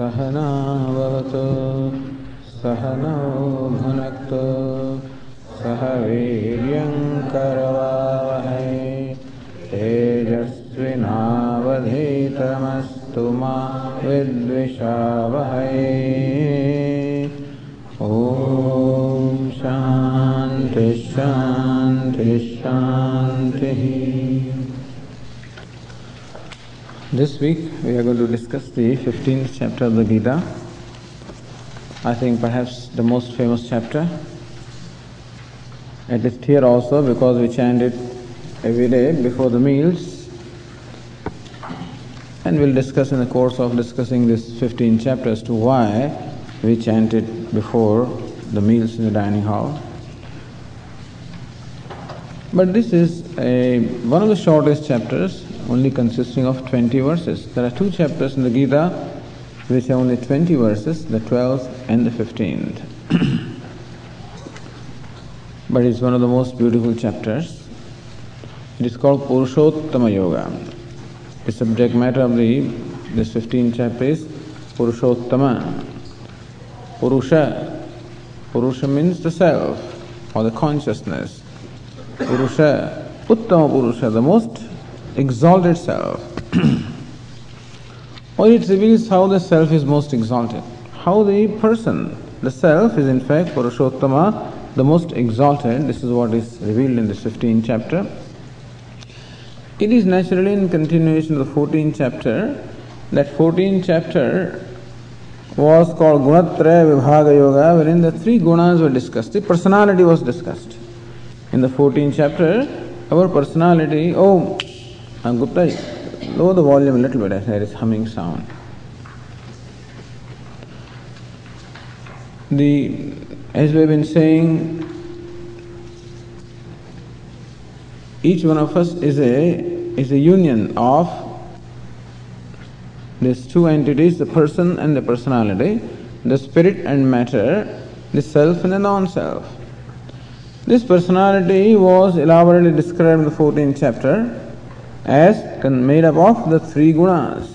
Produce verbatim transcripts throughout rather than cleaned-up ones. सहना भवतु सहनौ भुनक्तु सह वीर्यं करवावहै तेजस्विनावधीतमस्तु मा विद्विषावहै। ॐ शांति शांति शांति। This week we are going to discuss the fifteenth chapter of the Gita. I think perhaps the most famous chapter, at least here also, because we chant it every day before the meals, and we'll discuss in the course of discussing this fifteen chapters to why we chant it before the meals in the dining hall. But this is a one of the shortest chapters, only consisting of twenty verses. There are two chapters in the Gita which have only twenty verses, the twelfth and the fifteenth. But it's one of the most beautiful chapters. It is called Purushottama Yoga. The subject matter of the this fifteenth chapter is Purushottama. Purusha. Purusha means the self or the consciousness. Purusha. Uttama Purusha, the most exalted self. Or it reveals how the self is most exalted, how the person, the self, is in fact Purushottama, the most exalted. This is what is revealed in this fifteenth chapter. It is naturally in continuation of the fourteenth chapter. That fourteenth chapter was called Gunatraya Vibhaga Yoga, wherein the three gunas were discussed, the personality was discussed. In the fourteenth chapter, our personality, oh, and Gupta, lower the volume a little bit as there is humming sound. The as we have been saying, each one of us is a is a union of these two entities, the person and the personality, the spirit and matter, the self and the non-self. This personality was elaborately described in the fourteenth chapter as made up of the three gunas.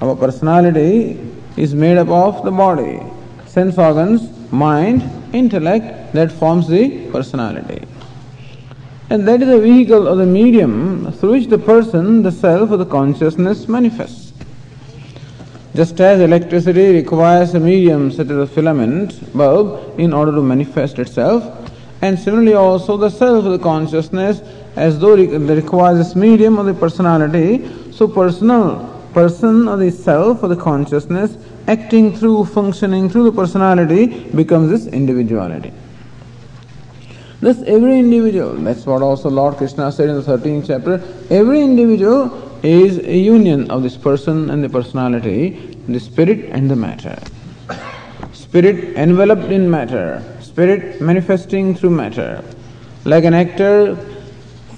Our personality is made up of the body, sense organs, mind, intellect, that forms the personality. And that is the vehicle or the medium through which the person, the self or the consciousness manifests. Just as electricity requires a medium such as a filament bulb in order to manifest itself, and similarly also the self, the consciousness, as though it requires this medium of the personality, so personal, person or the self or the consciousness acting through, functioning through the personality becomes this individuality. Thus every individual, that's what also Lord Krishna said in the thirteenth chapter, every individual is a union of this person and the personality, the spirit and the matter. Spirit enveloped in matter, spirit manifesting through matter, like an actor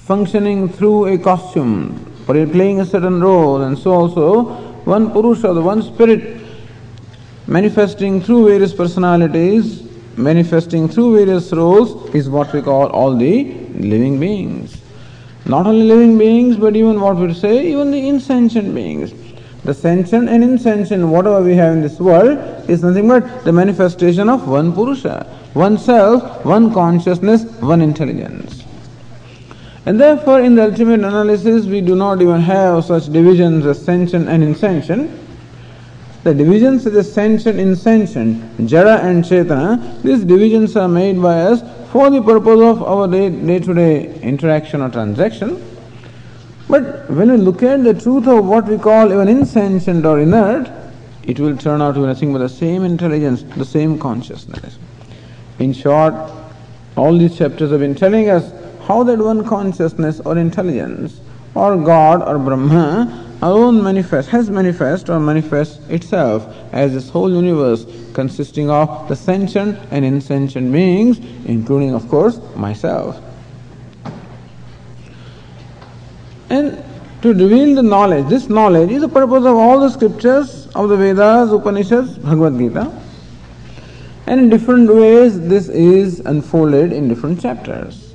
functioning through a costume, playing a certain role, and so also one Purusha, the one spirit, manifesting through various personalities, manifesting through various roles, is what we call all the living beings. Not only living beings, but even what we say, even the insentient beings. The sentient and insentient, whatever we have in this world, is nothing but the manifestation of one Purusha, one self, one consciousness, one intelligence. And therefore, in the ultimate analysis, we do not even have such divisions as sentient and insentient. The divisions such as sentient, insentient, jara and chetana, these divisions are made by us for the purpose of our day-to-day interaction or transaction. But when we look at the truth of what we call even insentient or inert, it will turn out to be nothing but the same intelligence, the same consciousness. In short, all these chapters have been telling us how that one consciousness or intelligence or God or Brahma alone manifest, has manifest or manifests itself as this whole universe consisting of the sentient and insentient beings, including of course myself. And to reveal the knowledge, this knowledge is the purpose of all the scriptures of the Vedas, Upanishads, Bhagavad Gita. And in different ways this is unfolded in different chapters.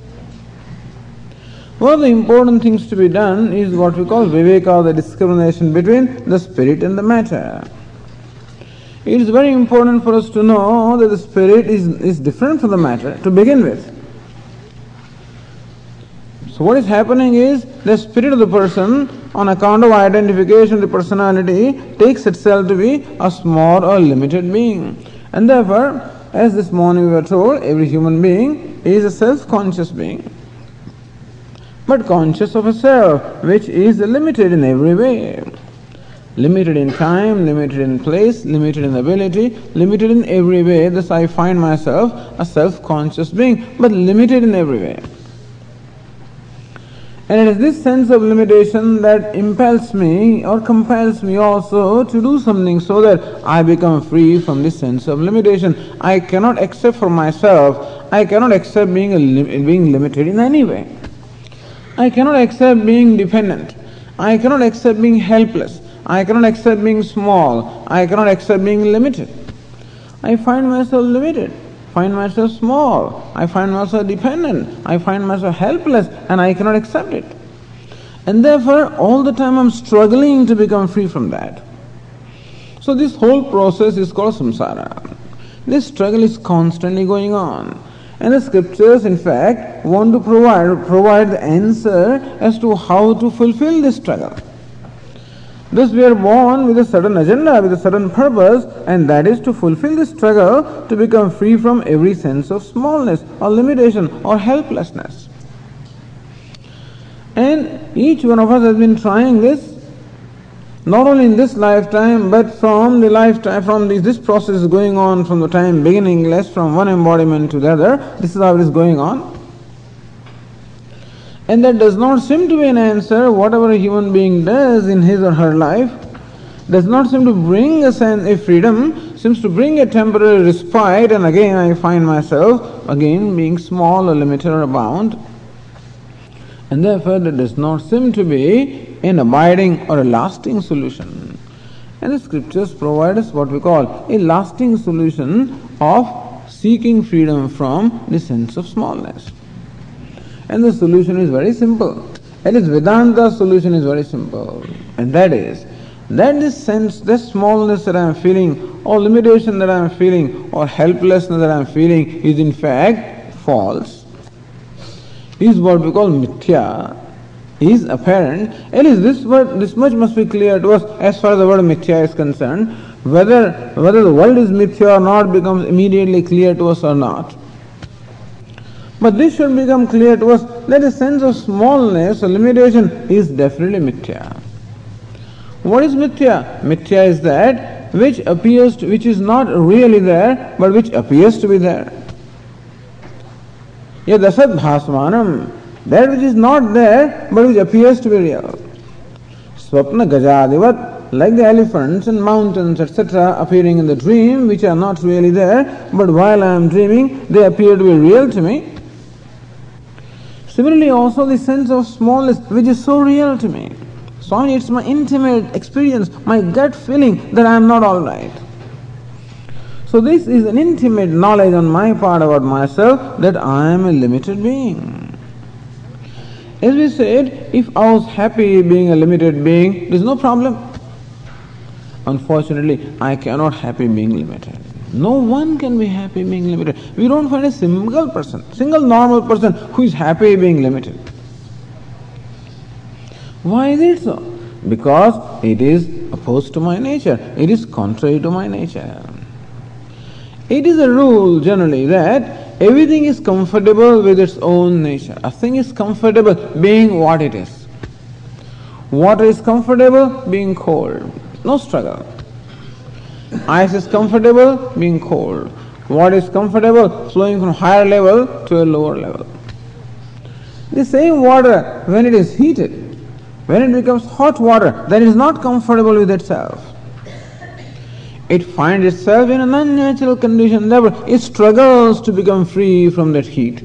One of the important things to be done is what we call Viveka, the discrimination between the spirit and the matter. It is very important for us to know that the spirit is, is different from the matter to begin with. So what is happening is the spirit of the person, on account of identification with the personality, takes itself to be a small or limited being. And therefore, as this morning we were told, every human being is a self-conscious being, but conscious of a self which is limited in every way. Limited in time, limited in place, limited in ability, limited in every way. Thus I find myself a self-conscious being, but limited in every way. And it is this sense of limitation that impels me or compels me also to do something so that I become free from this sense of limitation. I cannot accept for myself, I cannot accept being, a li- being limited in any way. I cannot accept being dependent. I cannot accept being helpless. I cannot accept being small. I cannot accept being limited. I find myself limited. I find myself small, I find myself dependent, I find myself helpless, and I cannot accept it. And therefore, all the time I'm struggling to become free from that. So this whole process is called samsara. This struggle is constantly going on. And the scriptures, in fact, want to provide, provide the answer as to how to fulfill this struggle. Thus we are born with a certain agenda, with a certain purpose, and that is to fulfill the struggle to become free from every sense of smallness or limitation or helplessness. And each one of us has been trying this, not only in this lifetime, but from the lifetime, from this, this process is going on from the time beginningless, from one embodiment to the other. This is how it is going on. And that does not seem to be an answer. Whatever a human being does in his or her life does not seem to bring a sense of freedom, seems to bring a temporary respite, and again I find myself again being small or limited or bound. And therefore there does not seem to be an abiding or a lasting solution. And the scriptures provide us what we call a lasting solution of seeking freedom from the sense of smallness. And the solution is very simple. That is, Vedanta's solution is very simple. And that is, that this sense, this smallness that I am feeling, or limitation that I am feeling, or helplessness that I am feeling, is in fact false. Is what we call mithya, is apparent. At least this word, this much must be clear to us as far as the word mithya is concerned. Whether, whether the world is mithya or not becomes immediately clear to us or not. But this should become clear to us that the sense of smallness or limitation is definitely mithya. What is mithya? Mithya is that which appears to, which is not really there, but which appears to be there. Yadasad bhasmanam, that which is not there, but which appears to be real. Swapna gajadivat, like the elephants and mountains, et cetera, appearing in the dream, which are not really there, but while I am dreaming, they appear to be real to me. Similarly also the sense of smallness, which is so real to me. So it's my intimate experience, my gut feeling that I am not alright. So this is an intimate knowledge on my part about myself that I am a limited being. As we said, if I was happy being a limited being, there is no problem. Unfortunately, I cannot happy being limited. No one can be happy being limited. We don't find a single person, single normal person who is happy being limited. Why is it so? Because it is opposed to my nature. It is contrary to my nature. It is a rule generally that everything is comfortable with its own nature. A thing is comfortable being what it is. Water is comfortable being cold. No struggle. Ice is comfortable being cold. Water is comfortable flowing from higher level to a lower level. The same water, when it is heated, when it becomes hot water, that is not comfortable with itself. It finds itself in an unnatural condition, therefore it struggles to become free from that heat.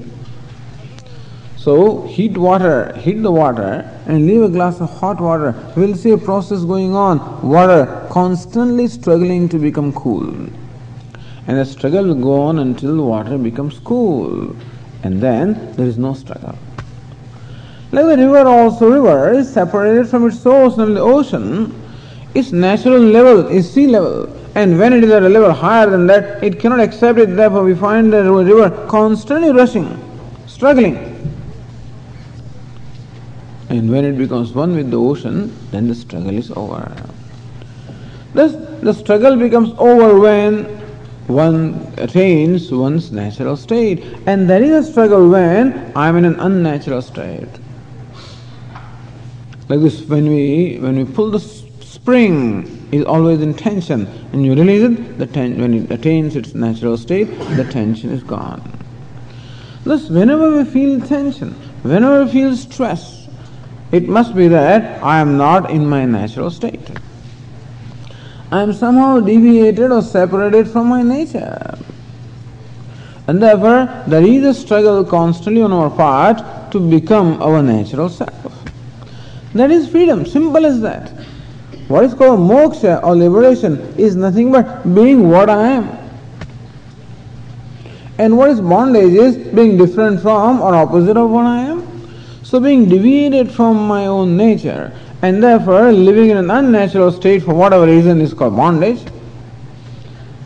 So heat water, heat the water and leave a glass of hot water. We'll see a process going on. Water constantly struggling to become cool. And the struggle will go on until water becomes cool. And then there is no struggle. Like the river also, river is separated from its source, namely the ocean. Its natural level is sea level, and when it is at a level higher than that, it cannot accept it. Therefore we find the river constantly rushing, struggling. And when it becomes one with the ocean, then the struggle is over. Thus, the struggle becomes over when one attains one's natural state. And there is a struggle when I am in an unnatural state. Like this, when we when we pull the spring, is always in tension. And you release it, the ten- when it attains its natural state, the tension is gone. Thus, whenever we feel tension, whenever we feel stress, it must be that I am not in my natural state. I am somehow deviated or separated from my nature. And therefore, there is a struggle constantly on our part to become our natural self. That is freedom, simple as that. What is called moksha or liberation is nothing but being what I am. And what is bondage is being different from or opposite of what I am. So being deviated from my own nature, and therefore living in an unnatural state for whatever reason is called bondage,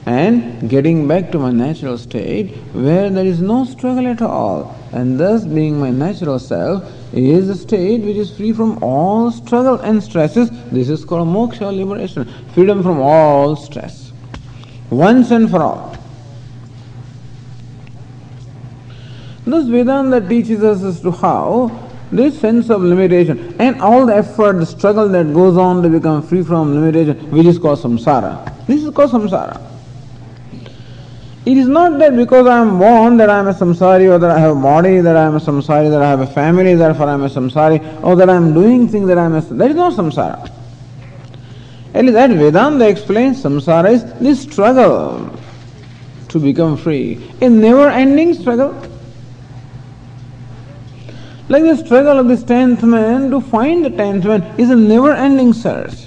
and getting back to my natural state where there is no struggle at all, and thus being my natural self is a state which is free from all struggle and stresses. This is called moksha or liberation, freedom from all stress, once and for all. Thus Vedanta teaches us as to how this sense of limitation and all the effort, the struggle that goes on to become free from limitation, which is called samsara. This is called samsara. It is not that because I am born that I am a samsari, or that I have a body, that I am a samsari, that I have a family, therefore I am a samsari, or that I am doing things that I am a samsari. That is not samsara. At least that Vedanta explains samsara is this struggle to become free, a never-ending struggle. Like the struggle of this tenth man to find the tenth man is a never-ending search.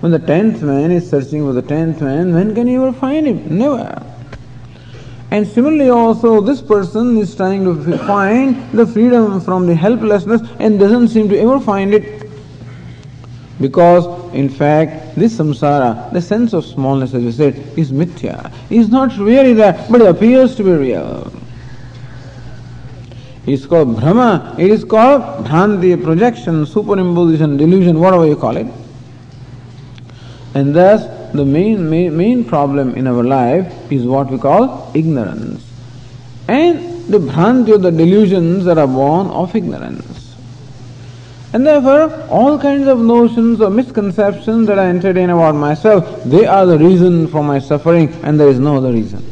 When the tenth man is searching for the tenth man, when can he ever find him? Never. And similarly also this person is trying to find the freedom from the helplessness and doesn't seem to ever find it. Because in fact this samsara, the sense of smallness as we said, is mithya. It is not really there, but it appears to be real. It is called Brahma, it is called Bhranti, projection, superimposition, delusion, whatever you call it. And thus, the main, main main problem in our life is what we call ignorance. And the Bhranti or the delusions that are born of ignorance. And therefore, all kinds of notions or misconceptions that I entertain about myself, they are the reason for my suffering, and there is no other reason.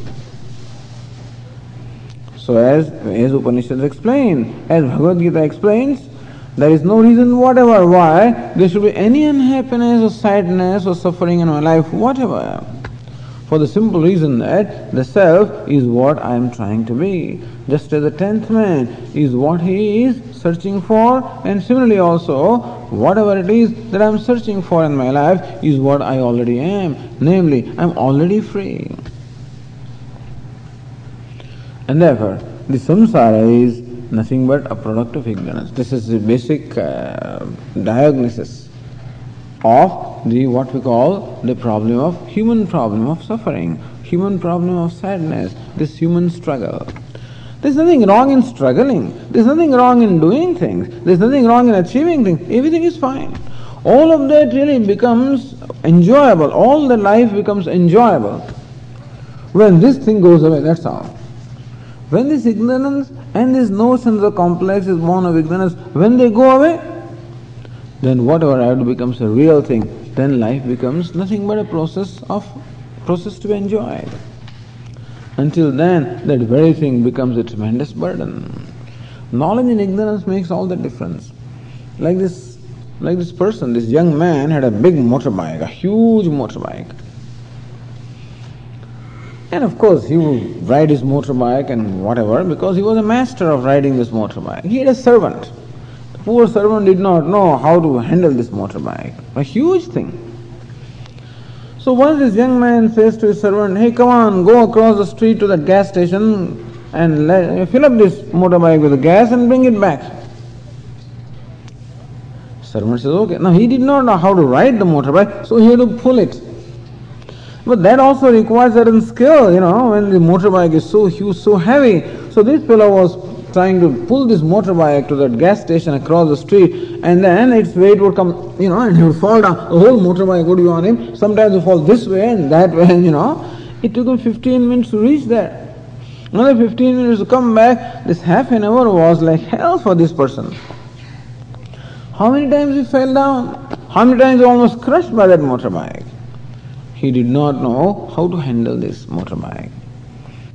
So as, as Upanishads explain, as Bhagavad Gita explains, there is no reason whatever why there should be any unhappiness or sadness or suffering in my life, whatever. For the simple reason that the self is what I am trying to be. Just as the tenth man is what he is searching for, and similarly also, whatever it is that I am searching for in my life is what I already am. Namely, I am already free. And therefore, the samsara is nothing but a product of ignorance. This is the basic uh, diagnosis of the what we call the problem of human problem of suffering, human problem of sadness, this human struggle. There is nothing wrong in struggling. There is nothing wrong in doing things. There is nothing wrong in achieving things. Everything is fine. All of that really becomes enjoyable. All the life becomes enjoyable when this thing goes away. That's all. When this ignorance and these notions or complex is born of ignorance, when they go away, then whatever I do becomes a real thing. Then life becomes nothing but a process of process to be enjoyed. Until then, that very thing becomes a tremendous burden. Knowledge and ignorance makes all the difference. Like this, like this person, this young man had a big motorbike, a huge motorbike. And of course he would ride his motorbike and whatever, because he was a master of riding this motorbike. He had a servant. The poor servant did not know how to handle this motorbike. A huge thing. So once this young man says to his servant, "Hey, come on, go across the street to that gas station and let, fill up this motorbike with the gas and bring it back." Servant says, okay. Now he did not know how to ride the motorbike, so he had to pull it. But that also requires certain skill, you know, when the motorbike is so huge, so heavy. So this fellow was trying to pull this motorbike to that gas station across the street, and then its weight would come, you know, and he would fall down. The whole motorbike would be on him. Sometimes it falls this way and that way, you know. It took him fifteen minutes to reach there. Another fifteen minutes to come back. This half an hour was like hell for this person. How many times he fell down? How many times he almost crushed by that motorbike? He did not know how to handle this motorbike.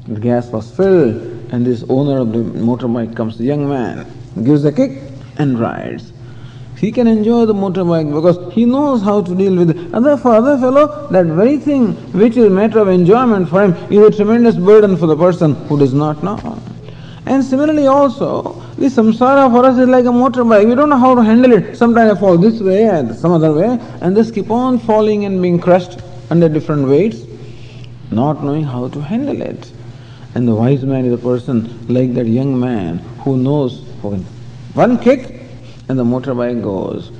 The gas was filled, and this owner of the motorbike comes, the young man, gives a kick and rides. He can enjoy the motorbike because he knows how to deal with it. Other for other fellow, that very thing which is a matter of enjoyment for him is a tremendous burden for the person who does not know. And similarly also, the samsara for us is like a motorbike. We don't know how to handle it. Sometimes I fall this way and some other way, and just keep on falling and being crushed under different weights, not knowing how to handle it. And the wise man is a person like that young man who knows one kick, and the motorbike goes.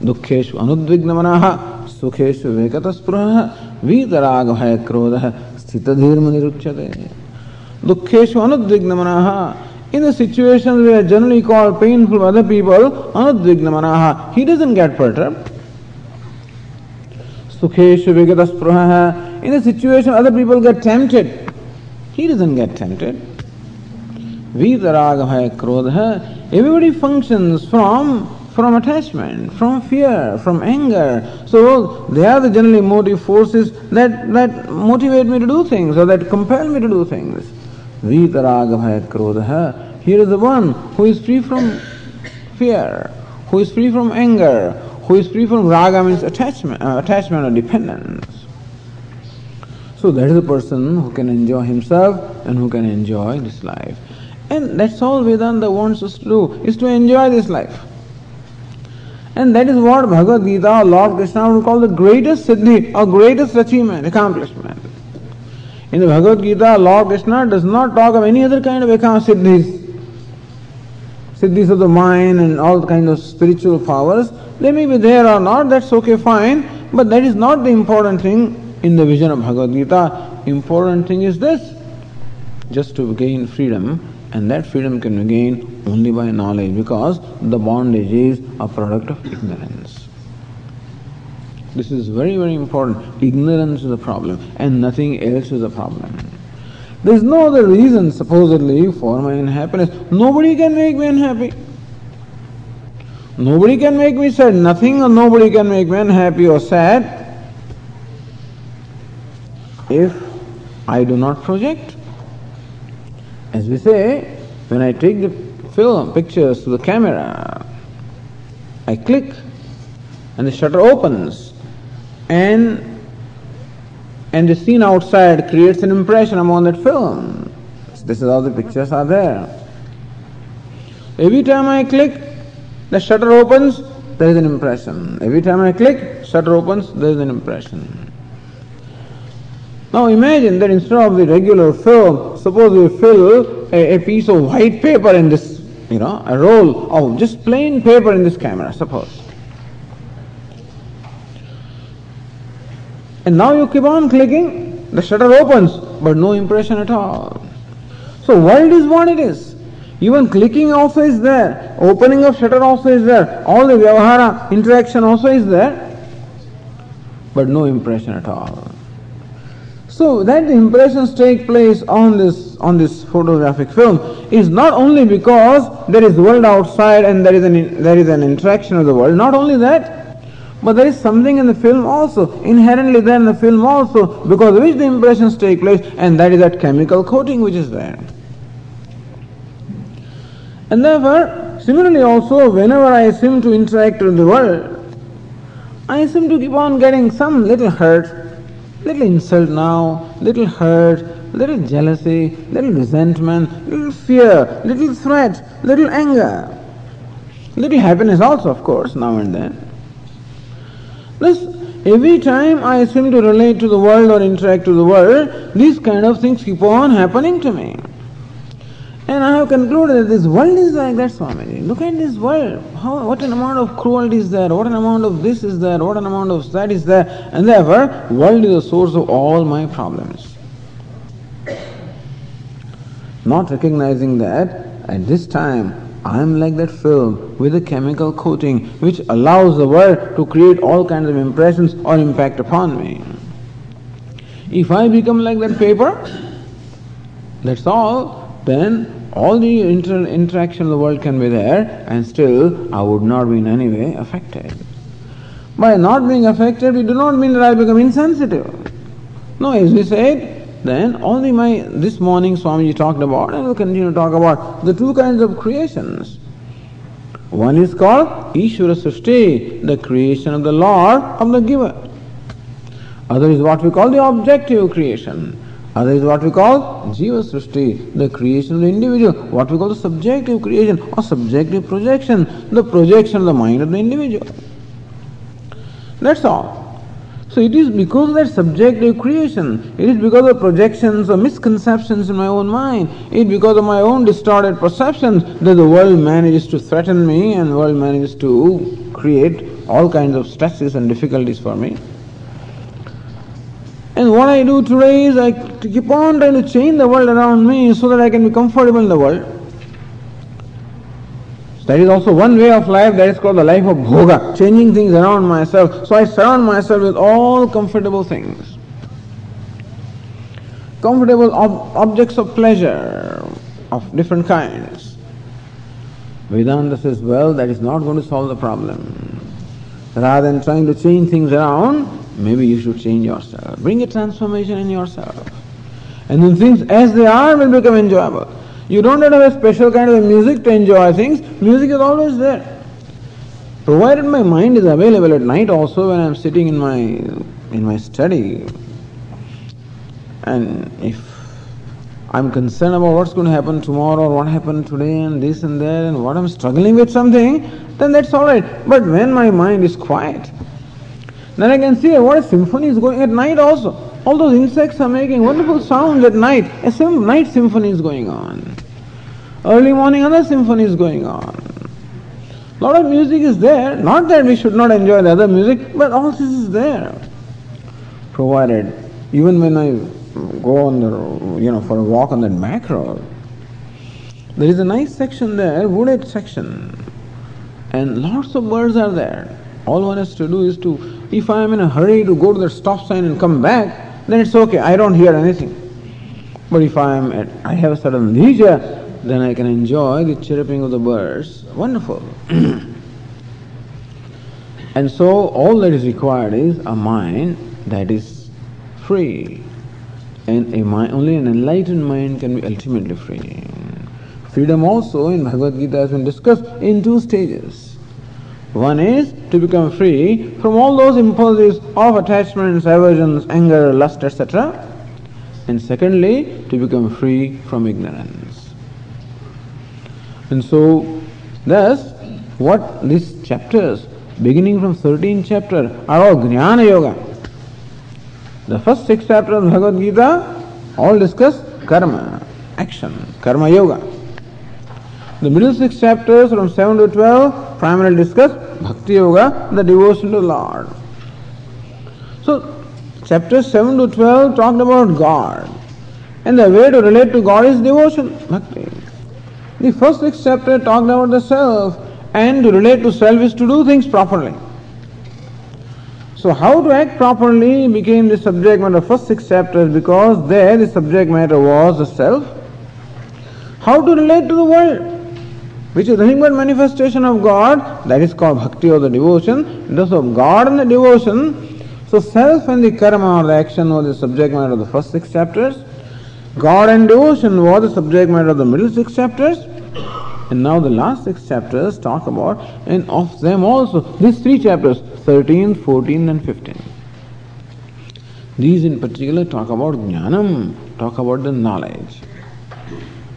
Dukheshu anudvignamanaha, sukheshu vekataspuraha, vidaraghaya krodaha, sthitadhirma niruchyate. Dukheshu anudvignamanaha. In the situations we are generally called painful by other people, anudvignamanaha, he doesn't get perturbed. Sukheshu vekataspuraha. In the situation other people get tempted, he doesn't get tempted. Vidaraghaya krodaha. Everybody functions from from attachment, from fear, from anger. So they are the generally motive forces that, that motivate me to do things or that compel me to do things. Vitaragabhaya krodha. Here is the one who is free from fear, who is free from anger, who is free from raga means attachment, uh, attachment or dependence. So that is the person who can enjoy himself and who can enjoy this life. And that's all Vedanta wants us to do, is to enjoy this life. And that is what Bhagavad Gita, Lord Krishna would call the greatest siddhi or greatest achievement, accomplishment. In the Bhagavad Gita, Lord Krishna does not talk of any other kind of siddhis. Siddhis of the mind and all kinds of spiritual powers, they may be there or not, that's okay, fine. But that is not the important thing in the vision of Bhagavad Gita. Important thing is this, just to gain freedom. And that freedom can be gained only by knowledge, because the bondage is a product of ignorance. This is very, very important. Ignorance is a problem and nothing else is a problem. There is no other reason, supposedly, for my unhappiness. Nobody can make me unhappy. Nobody can make me sad. Nothing or nobody can make me unhappy or sad if I do not project. As we say, when I take the film pictures to the camera, I click and the shutter opens, and and the scene outside creates an impression upon that film. So this is how the pictures are there. Every time I click, the shutter opens, there is an impression. Every time I click, shutter opens, there is an impression. Now imagine that instead of the regular film, suppose we fill a, a piece of white paper in this, you know, a roll of just plain paper in this camera, suppose. And now you keep on clicking, the shutter opens, but no impression at all. So world is what it is. Even clicking also is there, opening of shutter also is there, all the vyavahara interaction also is there, but no impression at all. So that the impressions take place on this on this photographic film is not only because there is world outside and there is an there is an interaction with the world. Not only that, but there is something in the film also, inherently there in the film also, because of which the impressions take place, and that is that chemical coating which is there. And therefore, similarly also, whenever I seem to interact with the world, I seem to keep on getting some little hurt, little insult now, little hurt, little jealousy, little resentment, little fear, little threat, little anger, little happiness also, of course, now and then. Plus, every time I seem to relate to the world or interact with the world, these kind of things keep on happening to me. And I have concluded that this world is like that, Swamiji. Look at this world. How, what an amount of cruelty is there, what an amount of this is there, what an amount of that is there. And therefore, world is the source of all my problems. Not recognizing that at this time, I am like that film with a chemical coating which allows the world to create all kinds of impressions or impact upon me. If I become like that paper, that's all, then all the inter- interaction of the world can be there, and still I would not be in any way affected. By not being affected, we do not mean that I become insensitive. No, as we said, then only my, this morning Swamiji talked about, and we'll continue to talk about, the two kinds of creations. One is called Ishvara Srishti, the creation of the Lord, of the giver. Other is what we call the objective creation. Other is what we call Jiva Srishti, the creation of the individual, what we call the subjective creation or subjective projection, the projection of the mind of the individual. That's all. So it is because of that subjective creation, it is because of projections or misconceptions in my own mind, it is because of my own distorted perceptions that the world manages to threaten me and the world manages to create all kinds of stresses and difficulties for me. And what I do today is I keep on trying to change the world around me so that I can be comfortable in the world. So that is also one way of life, that is called the life of bhoga, changing things around myself. So I surround myself with all comfortable things. Comfortable ob- objects of pleasure of different kinds. Vedanta says, well, that is not going to solve the problem. Rather than trying to change things around, maybe you should change yourself. Bring a transformation in yourself. And then things as they are will become enjoyable. You don't have a special kind of music to enjoy things. Music is always there. Provided my mind is available at night also when I'm sitting in my in my study. And if I'm concerned about what's going to happen tomorrow, or what happened today, and this and that, and what I'm struggling with something, then that's alright. But when my mind is quiet, then I can see what a symphony is going at night also. All those insects are making wonderful sounds at night. A sim- night symphony is going on. Early morning, another symphony is going on. A lot of music is there. Not that we should not enjoy the other music, but all this is there. Provided, even when I go on the, you know, for a walk on that back road, there is a nice section there, wooded section, and lots of birds are there. All one has to do is to, if I am in a hurry to go to the stop sign and come back, then it's okay, I don't hear anything. But if I am at, I have a certain leisure, then I can enjoy the chirping of the birds. Wonderful. And so all that is required is a mind that is free. And a mind, only an enlightened mind can be ultimately free. Freedom also in Bhagavad Gita has been discussed in two stages. One is to become free from all those impulses of attachments, aversions, anger, lust, et cetera. And secondly, to become free from ignorance. And so, thus, what these chapters, beginning from thirteenth chapter, are all Jnana Yoga. The first six chapters of Bhagavad Gita all discuss karma, action, karma yoga. The middle six chapters from seven to twelve primarily discuss Bhakti Yoga, the devotion to the Lord. So, chapters seven to twelve talked about God. And the way to relate to God is devotion, Bhakti. The first six chapters talked about the self, and to relate to self is to do things properly. So how to act properly became the subject matter of first six chapters, because there the subject matter was the self. How to relate to the world, which is nothing but manifestation of God, that is called bhakti or the devotion, thus of God and the devotion. So self and the karma or the action was the subject matter of the first six chapters. God and devotion was the subject matter of the middle six chapters. And now the last six chapters talk about, and of them also, these three chapters, thirteenth, fourteenth and fifteenth. These in particular talk about jnanam, talk about the knowledge.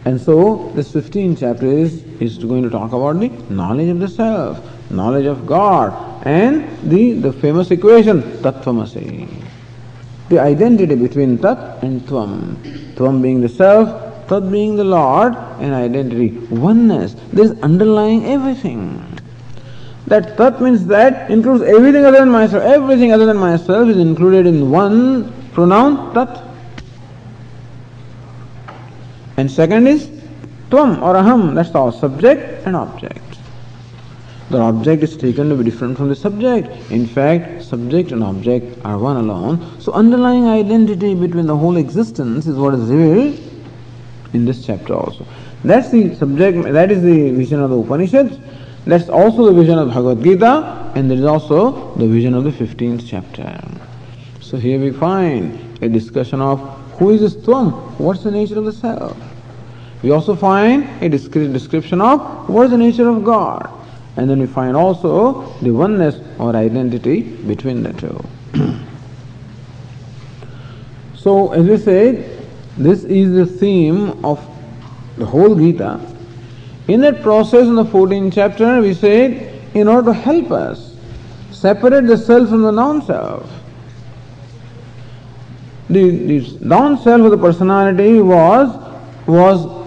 And so, this fifteenth chapter is, is going to talk about the knowledge of the self, knowledge of God, and the, the famous equation, Tattvamasi. The identity between Tat and Tvam. Tvam being the self Tat being the Lord and identity, oneness. This is underlying everything. That Tat means that includes everything other than myself. Everything other than myself is included in one pronoun, Tat. And second is Tvam or Aham. That's all, subject and object. The object is taken to be different from the subject. In fact, subject and object are one alone. So underlying identity between the whole existence is what is revealed in this chapter also. That's the subject, that is the vision of the Upanishads. That's also the vision of Bhagavad Gita, and there is also the vision of the fifteenth chapter. So here we find a discussion of who is this Tvam, what's the nature of the self. We also find a description of what is the nature of God. And then we find also the oneness or identity between the two. So, as we said, this is the theme of the whole Gita. In that process, in the fourteenth chapter, we said, in order to help us separate the self from the non-self. The, the non-self of the personality was, was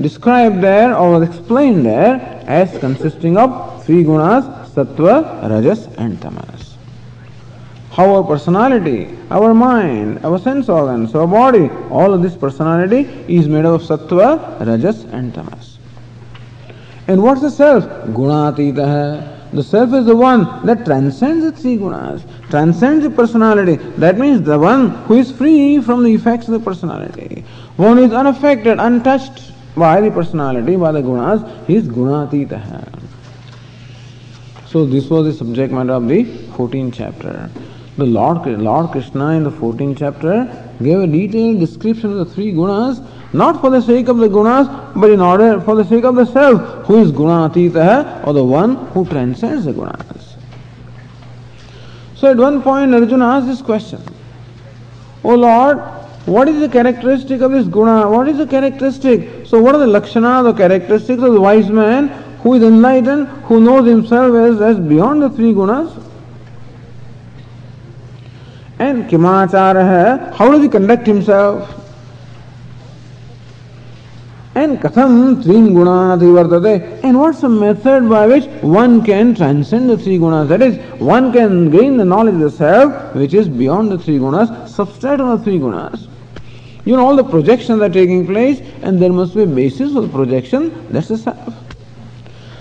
described there or was explained there as consisting of three gunas, sattva, rajas and tamas. How our personality, our mind, our sense organs, our body, all of this personality is made up of sattva, rajas and tamas. And what's the self? Gunatitaha. The self is the one that transcends the three gunas, transcends the personality. That means the one who is free from the effects of the personality. One is unaffected, untouched by the personality, by the gunas, he is gunatitaha. So this was the subject matter of the fourteenth chapter. The Lord, Lord Krishna in the fourteenth chapter gave a detailed description of the three gunas, not for the sake of the gunas, but in order for the sake of the self, who is gunatitaha, or the one who transcends the gunas. So at one point Arjuna asked this question, O Lord, what is the characteristic of this guna? What is the characteristic? So what are the lakshana, the characteristics of the wise man who is enlightened, who knows himself as, as beyond the three gunas? And kimacharaha, how does he conduct himself? And katham trin gunanativartate, and what's the method by which one can transcend the three gunas? That is, one can gain the knowledge of the self which is beyond the three gunas, substrate of the three gunas. You know, all the projections are taking place and there must be a basis for the projection, that's the self.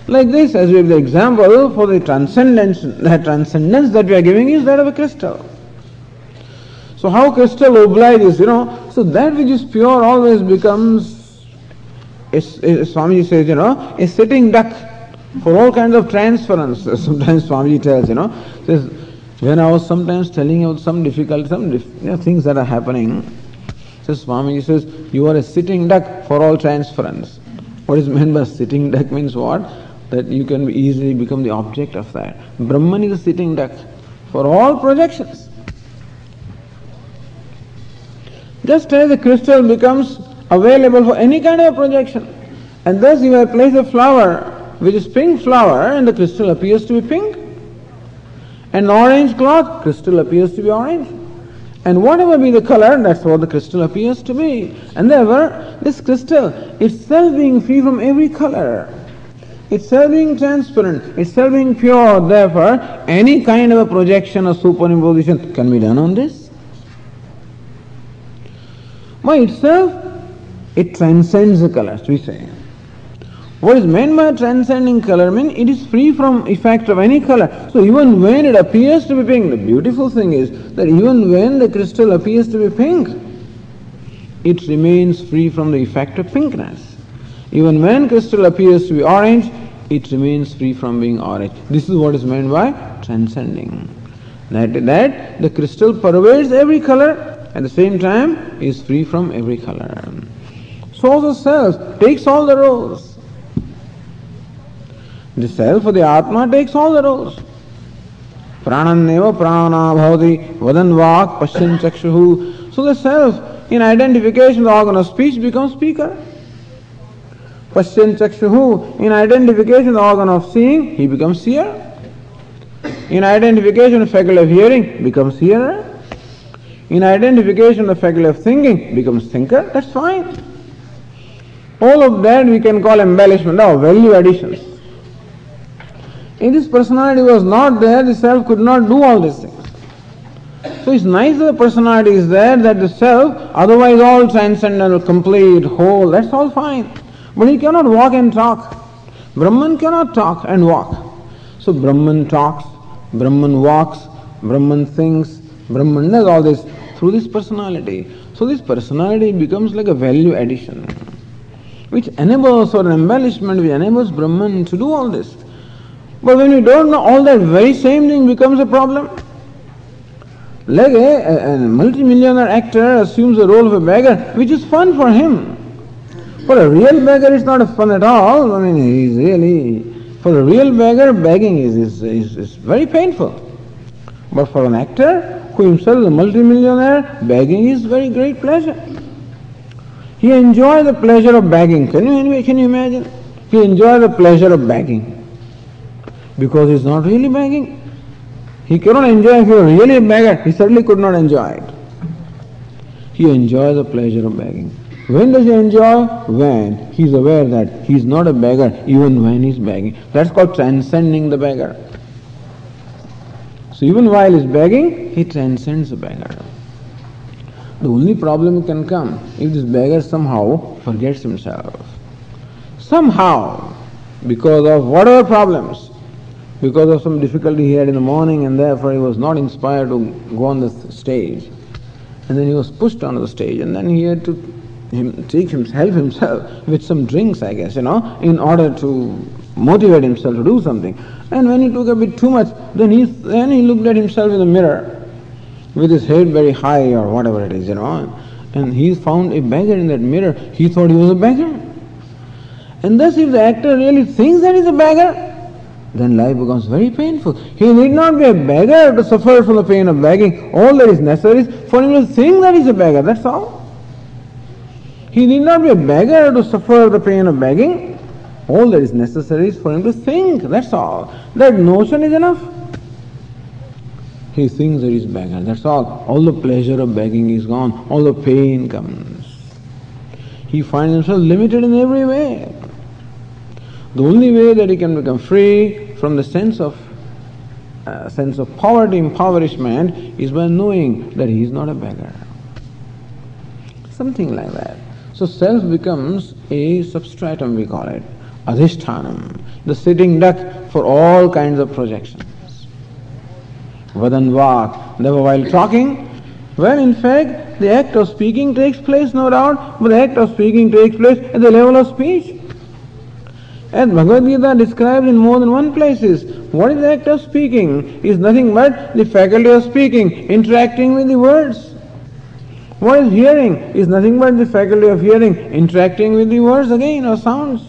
Like this, as we have the example for the transcendence, the transcendence that we are giving is that of a crystal. So how crystal obliges, you know, so that which is pure always becomes, Is, is, Swamiji says, you know, a sitting duck for all kinds of transference. Sometimes Swamiji tells, you know, says, when I was sometimes telling about some difficult, some dif- you know, things that are happening, says Swamiji says, you are a sitting duck for all transference. What is meant by sitting duck means what? That you can easily become the object of that. Brahman is a sitting duck for all projections. Just as the crystal becomes available for any kind of projection. And thus you have placed a flower, which is pink flower, and the crystal appears to be pink. An orange cloth, crystal appears to be orange. And whatever be the color, that's what the crystal appears to be. And therefore, this crystal itself being free from every color, itself being transparent, itself being pure, therefore, any kind of a projection or superimposition can be done on this. By itself, it transcends the colors, we say. What is meant by transcending color means it is free from effect of any color. So even when it appears to be pink, the beautiful thing is that even when the crystal appears to be pink, it remains free from the effect of pinkness. Even when crystal appears to be orange, it remains free from being orange. This is what is meant by transcending. That, that the crystal pervades every color, at the same time is free from every color. So the self takes all the roles. The self or the Atma takes all the roles. Prananneva prana bhavati vadanvak paschyan chakshuhu. So the self in identification, the organ of speech becomes speaker. Paschyan chakshuhu, in identification, the organ of seeing, he becomes seer. In identification, the faculty of hearing becomes hearer. In identification, the faculty of thinking becomes thinker. That's fine. All of that we can call embellishment or value additions. If this personality was not there, the self could not do all these things. So it's nice that the personality is there, that the self, otherwise all transcendental, complete, whole, that's all fine. But he cannot walk and talk. Brahman cannot talk and walk. So Brahman talks, Brahman walks, Brahman thinks, Brahman does all this through this personality. So this personality becomes like a value addition, which enables, or an embellishment which enables Brahman to do all this. But when we don't know all that, very same thing becomes a problem. Like a, a, a multi-millionaire actor assumes the role of a beggar, which is fun for him. For a real beggar, it's not fun at all. I mean, he's really... For a real beggar, begging is, is, is, is very painful. But for an actor who himself is a multimillionaire, begging is very great pleasure. He enjoys the pleasure of begging. Can you, can you imagine? He enjoys the pleasure of begging because he's not really begging. He cannot enjoy. If he were really a beggar, he certainly could not enjoy it. He enjoys the pleasure of begging. When does he enjoy? When he is aware that he is not a beggar, even when he is begging. That's called transcending the beggar. So even while he's begging, he transcends the beggar. The only problem can come if this beggar somehow forgets himself. Somehow, because of whatever problems, because of some difficulty he had in the morning, and therefore he was not inspired to go on the stage. And then he was pushed onto the stage, and then he had to him, take himself himself with some drinks, I guess, you know, in order to motivate himself to do something. And when he took a bit too much, then he then he looked at himself in the mirror with his head very high or whatever it is, you know. And he found a beggar in that mirror. He thought he was a beggar. And thus if the actor really thinks that he's a beggar, then life becomes very painful. He need not be a beggar to suffer from the pain of begging. All that is necessary is for him to think that he's a beggar, that's all. He need not be a beggar to suffer the pain of begging. All that is necessary is for him to think, that's all. That notion is enough. He thinks that he's a beggar, that's all. All the pleasure of begging is gone, all the pain comes. He finds himself limited in every way. The only way that he can become free from the sense of uh, sense of poverty, impoverishment, is by knowing that he is not a beggar. Something like that. So self becomes a substratum, we call it. Adhishtanam, the sitting duck for all kinds of projections. Vadanvak, never while talking. Well, in fact, the act of speaking takes place, no doubt, but the act of speaking takes place at the level of speech. As Bhagavad Gita describes in more than one places, what is the act of speaking? Is nothing but the faculty of speaking, interacting with the words. What is hearing? Is nothing but the faculty of hearing, interacting with the words again, or sounds.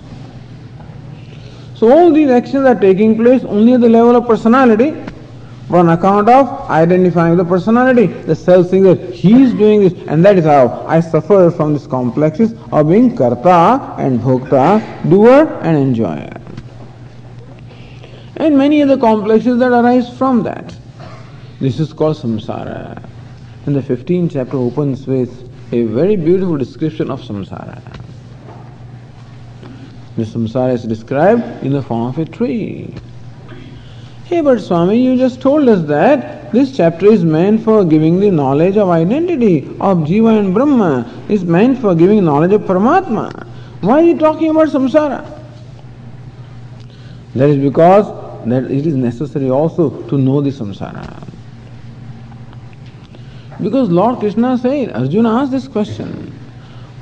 So all these actions are taking place only at the level of personality, but on account of identifying the personality. The self thinks that he is doing this, and that is how I suffer from these complexes of being karta and bhokta, doer and enjoyer. And many other complexes that arise from that. This is called samsara. And the fifteenth chapter opens with a very beautiful description of samsara. The samsara is described in the form of a tree. Hey, but Swami, you just told us that this chapter is meant for giving the knowledge of identity, of Jiva and Brahma. It's meant for giving knowledge of Paramatma. Why are you talking about samsara? That is because that it is necessary also to know the samsara. Because Lord Krishna said, Arjuna asked this question,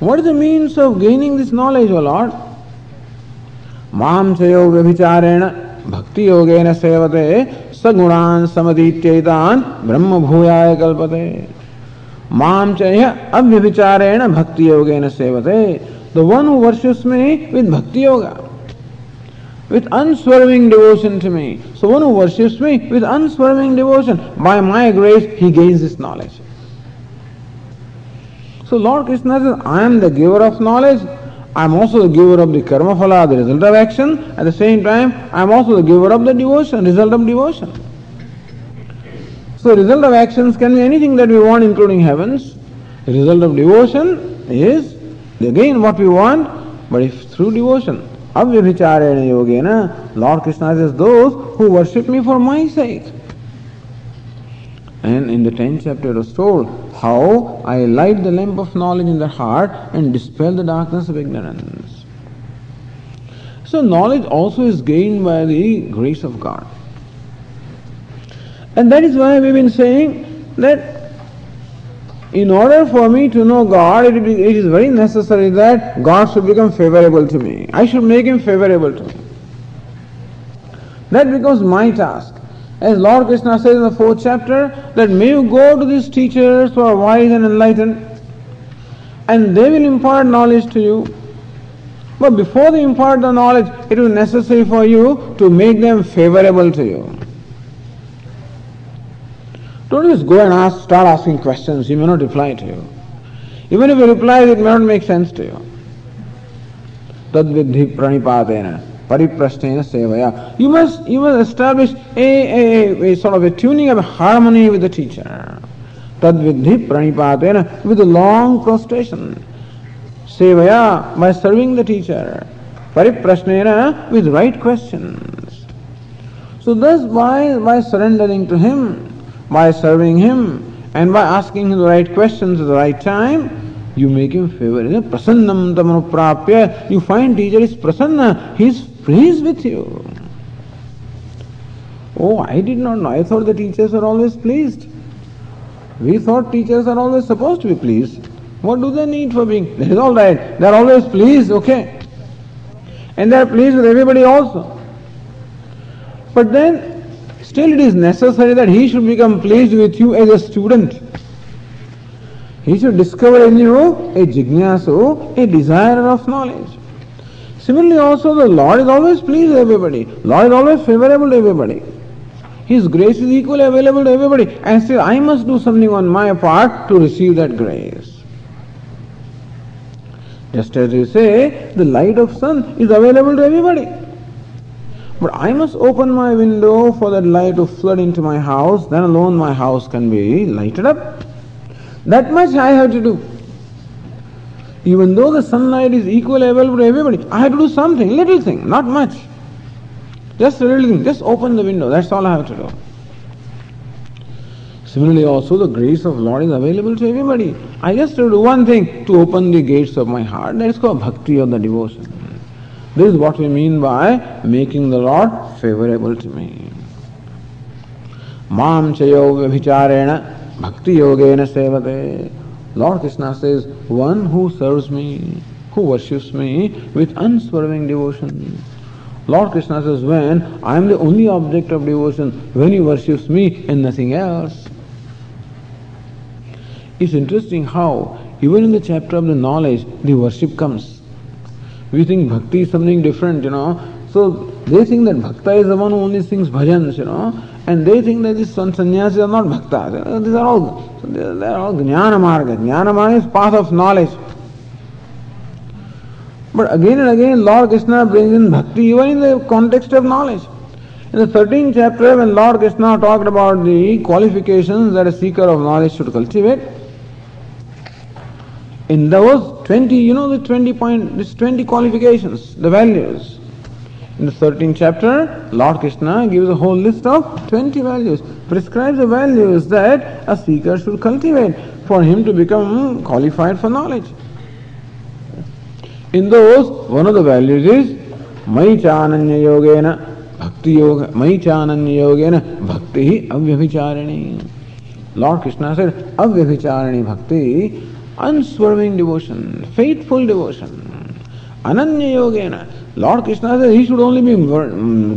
what is the means of gaining this knowledge, O Lord? Mam sayo vyabhicharena bhakti yogena sevate sagunan samadityetan brahma bhuyaya kalpate. Mam chaya avyabhicharena bhakti yogena sevate. The one who worships me with bhakti yoga, with unswerving devotion to me. So one who worships me with unswerving devotion, by my grace he gains this knowledge. So Lord Krishna says, I am the giver of knowledge. I am also the giver of the karma phala, the result of action. At the same time, I am also the giver of the devotion, result of devotion. So result of actions can be anything that we want, including heavens. The result of devotion is, again, what we want, But if through devotion, avyavicarena yogena, Lord Krishna says, those who worship me for my sake. And in the tenth chapter it was told how I light the lamp of knowledge in their heart and dispel the darkness of ignorance. So knowledge also is gained by the grace of God. And that is why we've been saying that in order for me to know God, it is very necessary that God should become favorable to me. I should make Him favorable to me. That becomes my task. As Lord Krishna says in the fourth chapter, that may you go to these teachers who are wise and enlightened, and they will impart knowledge to you. But before they impart the knowledge, it will be necessary for you to make them favorable to you. Don't just go and ask, start asking questions. He may not reply to you. Even if he replies, it may not make sense to you. Tadvidhi pranipatena. Pariprasthena sevaya. You must you must establish a, a, a sort of a tuning of harmony with the teacher. Tadvidhi pranipatena, with a long prostration. Sevaya, by serving the teacher. Pariprasthena, with right questions. So thus by by surrendering to him, by serving him, and by asking him the right questions at the right time, you make him favorable. Prasannam tamanuprapya. You find teacher is prasanna. He is pleased with you. Oh, I did not know. I thought the teachers are always pleased. We thought teachers are always supposed to be pleased. What do they need for being? That is all right. They are always pleased, okay. And they are pleased with everybody also. But then, still it is necessary that he should become pleased with you as a student. He should discover in you a jignasu, a desire of knowledge. Similarly also the Lord is always pleased with everybody. Lord is always favorable to everybody. His grace is equally available to everybody. And still I must do something on my part to receive that grace. Just as you say, the light of sun is available to everybody. But I must open my window for that light to flood into my house. Then alone my house can be lighted up. That much I have to do. Even though the sunlight is equally available to everybody, I have to do something, little thing, not much. Just a little thing, just open the window, that's all I have to do. Similarly also the grace of Lord is available to everybody. I just have to do one thing, to open the gates of my heart. That is called bhakti or the devotion. This is what we mean by making the Lord favorable to me. Mam chayo vibhicharena Bhakti yogena sevate. Lord Krishna says, one who serves me, who worships me with unswerving devotion. Lord Krishna says, when I am the only object of devotion, when he worships me and nothing else. It's interesting how, even in the chapter of the knowledge, the worship comes. We think bhakti is something different, you know. So they think that bhakta is the one who only sings bhajans, you know. And they think that these sannyasis are not bhaktas. These are all, they are all jnana marga. Jnana marga is path of knowledge. But again and again, Lord Krishna brings in bhakti even in the context of knowledge. In the thirteenth chapter, when Lord Krishna talked about the qualifications that a seeker of knowledge should cultivate, in those twenty, you know, the twenty point, this twenty qualifications, the values. In the thirteenth chapter, Lord Krishna gives a whole list of twenty values, prescribes the values that a seeker should cultivate for him to become qualified for knowledge. In those, one of the values is Mai Chananya Yogena Bhakti Yoga, Mai Chananya Yogena Bhakti Avyabhicharani. Lord Krishna said, Avyabhicharani Bhakti, unswerving devotion, faithful devotion. Ananya Yogena. Lord Krishna says he should only be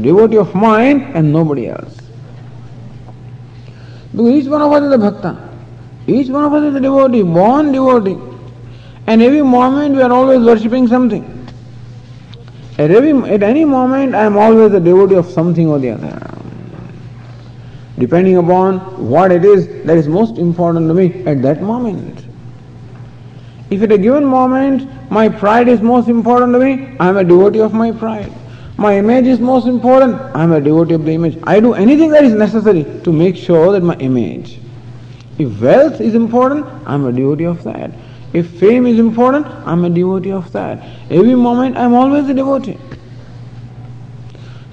devotee of mine and nobody else. Because each one of us is a bhakta. Each one of us is a devotee, born devotee. And every moment we are always worshipping something. At, every, at any moment I am always a devotee of something or the other. Depending upon what it is that is most important to me at that moment. If at a given moment my pride is most important to me, I am a devotee of my pride. My image is most important, I am a devotee of the image. I do anything that is necessary to make sure that my image. If wealth is important, I am a devotee of that. If fame is important, I'm a devotee of that. Every moment I'm always a devotee.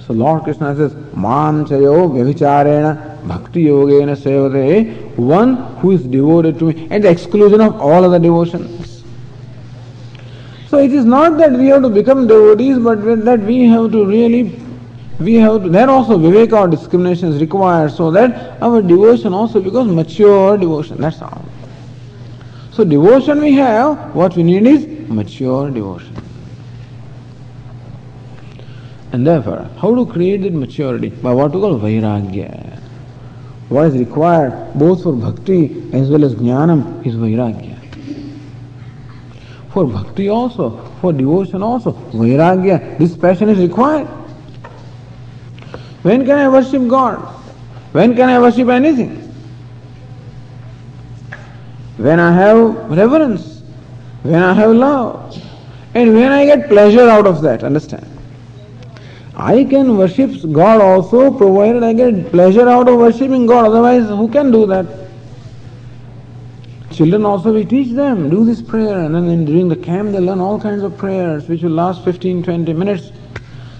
So Lord Krishna says, Mam Chayo Vyavicharena Bhakti Yogena Sevate, one who is devoted to me at the exclusion of all other devotions. So it is not that we have to become devotees, but that we have to really, we have to, there also viveka or discrimination is required so that our devotion also becomes mature devotion, that's all. So devotion we have, what we need is mature devotion. And therefore, how to create that maturity? By what we call vairagya. What is required both for bhakti as well as jnanam is vairagya. For bhakti also, for devotion also, vairagya, this passion is required. When can I worship God? When can I worship anything? When I have reverence, when I have love, and when I get pleasure out of that, understand? I can worship God also provided I get pleasure out of worshipping God, otherwise who can do that? Children also, we teach them, do this prayer, and then during the camp they learn all kinds of prayers which will last fifteen to twenty minutes.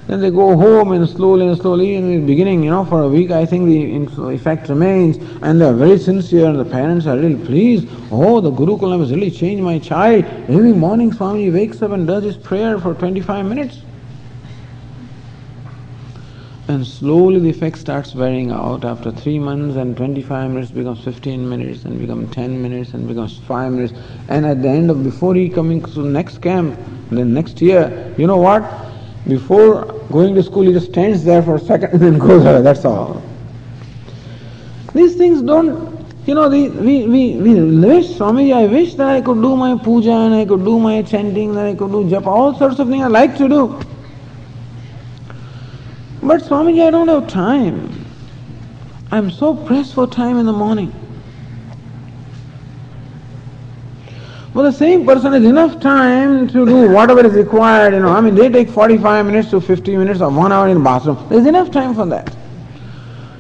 Then they go home and slowly and slowly, in the beginning, you know, for a week I think the effect remains, and they are very sincere, and the parents are really pleased. Oh, the Gurukulam has really changed my child. Every morning Swami wakes up and does his prayer for twenty-five minutes. And slowly the effect starts wearing out. After three months and twenty-five minutes becomes fifteen minutes and becomes ten minutes and becomes five minutes. And at the end of, before he coming to next camp, then next year, you know what? Before going to school he just stands there for a second and then goes away, that's all. These things don't, you know, the, we, we, we wish, Swamiji, I wish that I could do my puja and I could do my chanting, that I could do japa, all sorts of things I like to do. But Swamiji, I don't have time. I'm so pressed for time in the morning. But the same person has enough time to do whatever is required, you know. I mean, they take forty-five minutes to fifty minutes or one hour in the bathroom. There's enough time for that.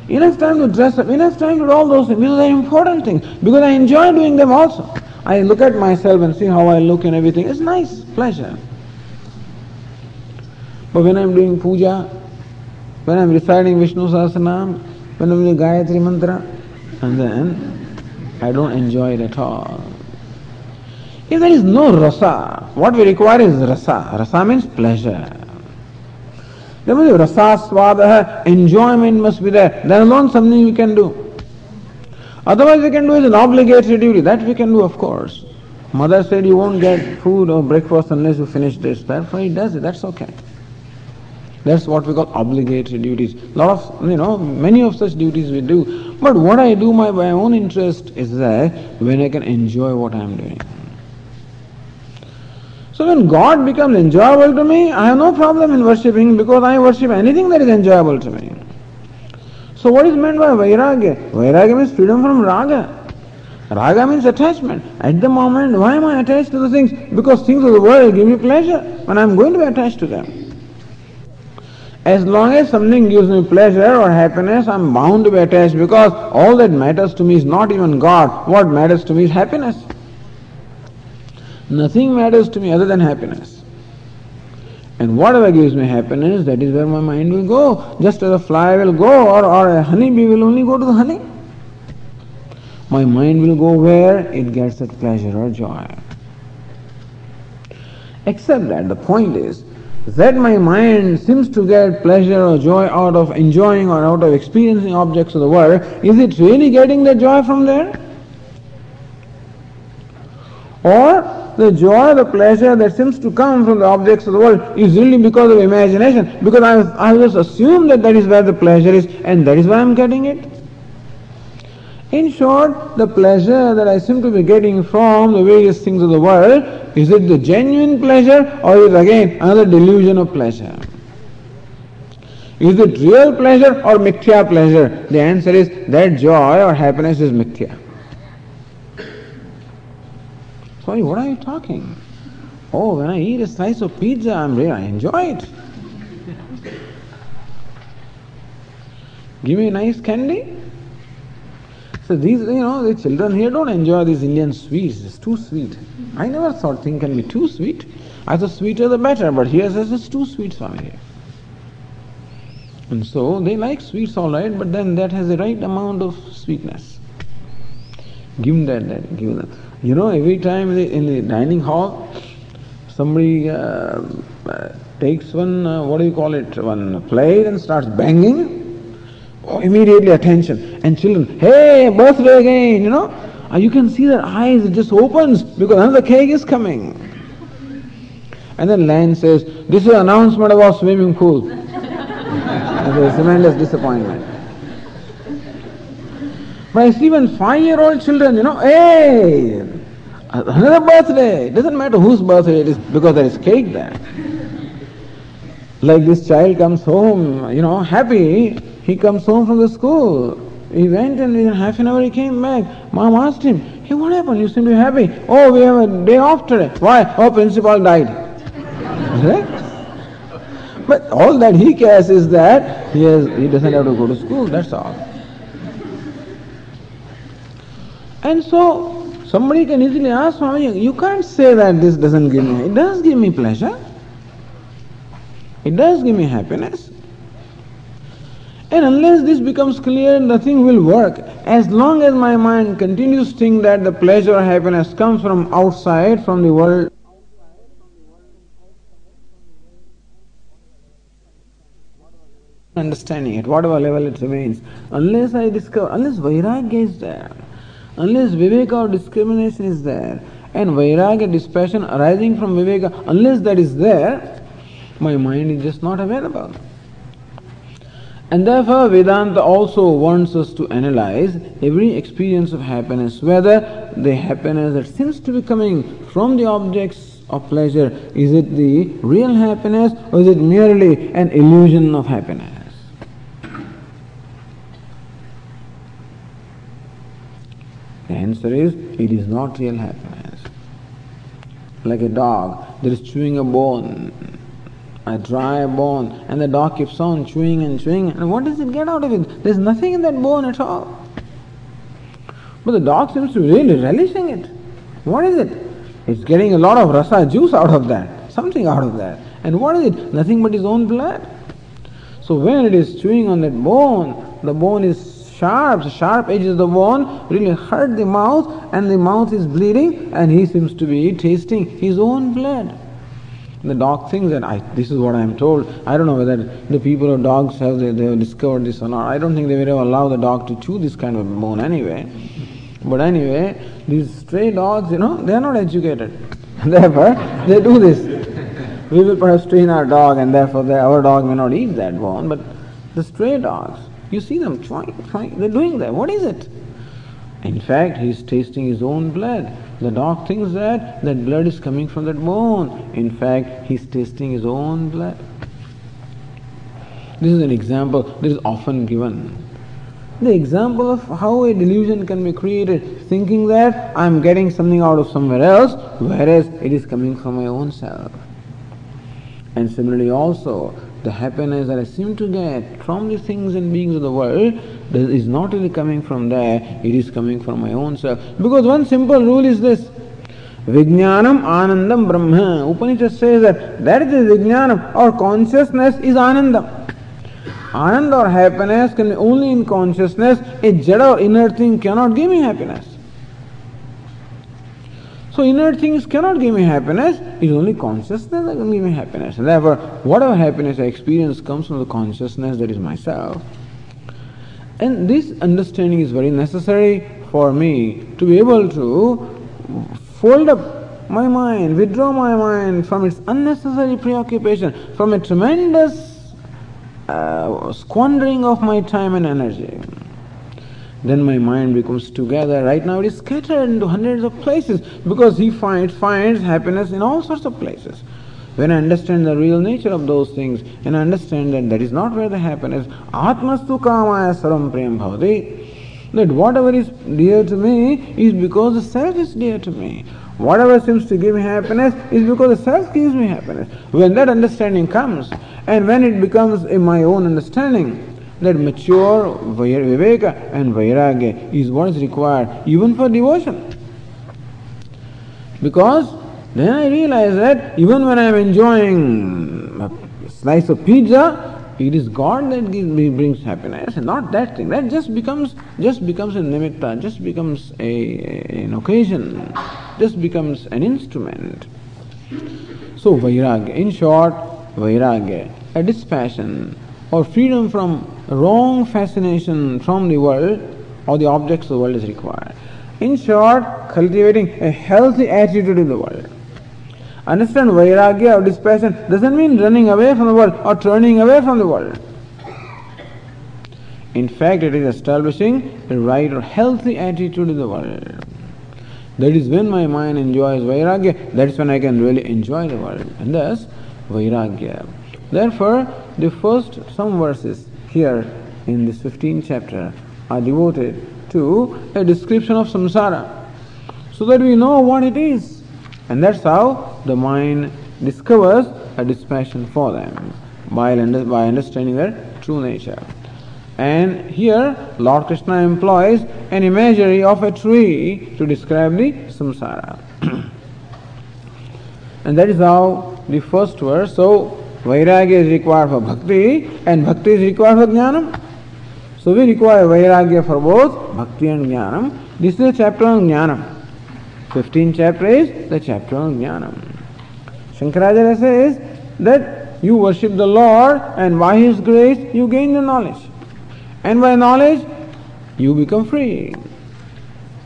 Enough time to dress up, enough time to do all those things. These are important things because I enjoy doing them also. I look at myself and see how I look and everything. It's nice, pleasure. But when I'm doing puja, when I'm reciting Vishnu Sahasranam, when I'm doing Gayatri Mantra, and then I don't enjoy it at all. If there is no rasa, what we require is rasa. Rasa means pleasure. There must be rasa, swadaha, enjoyment must be there. That alone something we can do. Otherwise we can do is an obligatory duty. That we can do, of course. Mother said you won't get food or breakfast unless you finish this. Therefore he does it. That's okay. That's what we call obligatory duties. Lot of, you know, many of such duties we do. But what I do by my own interest is that when I can enjoy what I am doing. So when God becomes enjoyable to me, I have no problem in worshipping because I worship anything that is enjoyable to me. So what is meant by vairagya? Vairagya means freedom from raga. Raga means attachment. At the moment, why am I attached to the things? Because things of the world give me pleasure and I am going to be attached to them. As long as something gives me pleasure or happiness, I am bound to be attached because all that matters to me is not even God. What matters to me is happiness. Nothing matters to me other than happiness. And whatever gives me happiness, that is where my mind will go. Just as a fly will go or, or a honeybee will only go to the honey. My mind will go where it gets that pleasure or joy. Except that the point is, that my mind seems to get pleasure or joy out of enjoying or out of experiencing objects of the world, is it really getting the joy from there? Or the joy, the pleasure that seems to come from the objects of the world is really because of imagination, because I, I just assume that that is where the pleasure is and that is why I am getting it. In short, the pleasure that I seem to be getting from the various things of the world, is it the genuine pleasure or is it again another delusion of pleasure? Is it real pleasure or mithya pleasure? The answer is that joy or happiness is mithya. Sorry, what are you talking? Oh, when I eat a slice of pizza, I'm real, I enjoy it. Give me a nice candy. So these, you know, the children here don't enjoy these Indian sweets, it's too sweet. I never thought thing can be too sweet. I thought sweeter the better, but here says it's too sweet, Swami. And so they like sweets all right, but then that has the right amount of sweetness. Give them that, that, give them. You know, every time they, in the dining hall, somebody uh, takes one, uh, what do you call it, one plate and starts banging. Oh, immediately attention. And children, hey, birthday again, you know. Uh, you can see their eyes, it just opens because another cake is coming. And then Land says, this is an announcement about swimming pool. And there's tremendous disappointment. But I see even five-year-old children, you know, hey, another birthday. It doesn't matter whose birthday it is because there is cake there. Like this child comes home, you know, happy. He comes home from the school. He went and in half an hour he came back. Mom asked him, hey, what happened? You seem to be happy. Oh, we have a day off today. Why? Oh, principal died. Right? But all that he cares is that he, has, he doesn't have to go to school, that's all. And so, somebody can easily ask, Swami, you can't say that this doesn't give me... It does give me pleasure. It does give me happiness. And unless this becomes clear, nothing will work. As long as my mind continues to think that the pleasure or happiness comes from outside, from the world, understanding it, whatever level it remains, unless I discover, unless vairagya is there, unless viveka or discrimination is there, and vairagya, dispassion arising from viveka, unless that is there, my mind is just not available. And therefore, Vedanta also wants us to analyze every experience of happiness, whether the happiness that seems to be coming from the objects of pleasure, is it the real happiness or is it merely an illusion of happiness? The answer is, it is not real happiness. Like a dog that is chewing a bone. A dry bone, and the dog keeps on chewing and chewing, and what does it get out of it? There's nothing in that bone at all. But the dog seems to be really relishing it. What is it? It's getting a lot of rasa juice out of that, something out of that. And what is it? Nothing but his own blood. So when it is chewing on that bone, the bone is sharp, the sharp edges of the bone really hurt the mouth, and the mouth is bleeding, and he seems to be tasting his own blood. The dog thinks that I, this is what I am told. I don't know whether the people or dogs have they, they have discovered this or not. I don't think they would ever allow the dog to chew this kind of bone anyway. But anyway, these stray dogs, you know, they are not educated. Therefore, they do this. We will perhaps train our dog and therefore they, our dog may not eat that bone. But the stray dogs, you see them trying, trying, they're doing that. What is it? In fact, he is tasting his own blood. The dog thinks that that blood is coming from that bone. In fact, he is tasting his own blood. This is an example that is often given. The example of how a delusion can be created, thinking that I am getting something out of somewhere else, whereas it is coming from my own self. And similarly also, the happiness that I seem to get from the things and beings of the world is not really coming from there, it is coming from my own self. Because one simple rule is this, Vijnanam Anandam Brahma. Upanishad says that that is the Vijnanam, or consciousness is Anandam. Ananda or happiness can be only in consciousness, a jada or inner thing cannot give me happiness. So inner things cannot give me happiness, it is only consciousness that can give me happiness. And therefore, whatever happiness I experience comes from the consciousness that is myself. And this understanding is very necessary for me to be able to fold up my mind, withdraw my mind from its unnecessary preoccupation, from a tremendous uh, squandering of my time and energy. Then my mind becomes together. Right now it is scattered into hundreds of places because he finds, finds happiness in all sorts of places. When I understand the real nature of those things and I understand that that is not where the happiness, atmastu kamaya saram prem bhavati, that whatever is dear to me is because the self is dear to me. Whatever seems to give me happiness is because the self gives me happiness. When that understanding comes and when it becomes in my own understanding, that mature viveka and vairagya is what is required even for devotion. Because then I realize that even when I am enjoying a slice of pizza, it is God that gives me, brings happiness, and not that thing. That just becomes just becomes a nimitta, just becomes a, an occasion, just becomes an instrument. So vairagya, in short, vairagya, a dispassion or freedom from wrong fascination from the world or the objects of the world is required. In short, cultivating a healthy attitude in the world. Understand, vairagya or dispassion doesn't mean running away from the world or turning away from the world. In fact, it is establishing a right or healthy attitude in the world. That is when my mind enjoys vairagya, that is when I can really enjoy the world. And thus, vairagya. Therefore, the first some verses here in this fifteenth chapter are devoted to a description of samsara, so that we know what it is. And that's how the mind discovers a dispassion for them, by, under, by understanding their true nature. And here Lord Krishna employs an imagery of a tree to describe the samsara. And that is how the first verse, so vairagya is required for bhakti and bhakti is required for jnanam. So we require vairagya for both bhakti and jnanam. This is the chapter on jnanam. fifteenth chapter is the chapter on jnanam. Shankaracharya says that you worship the Lord and by His grace you gain the knowledge. And by knowledge you become free.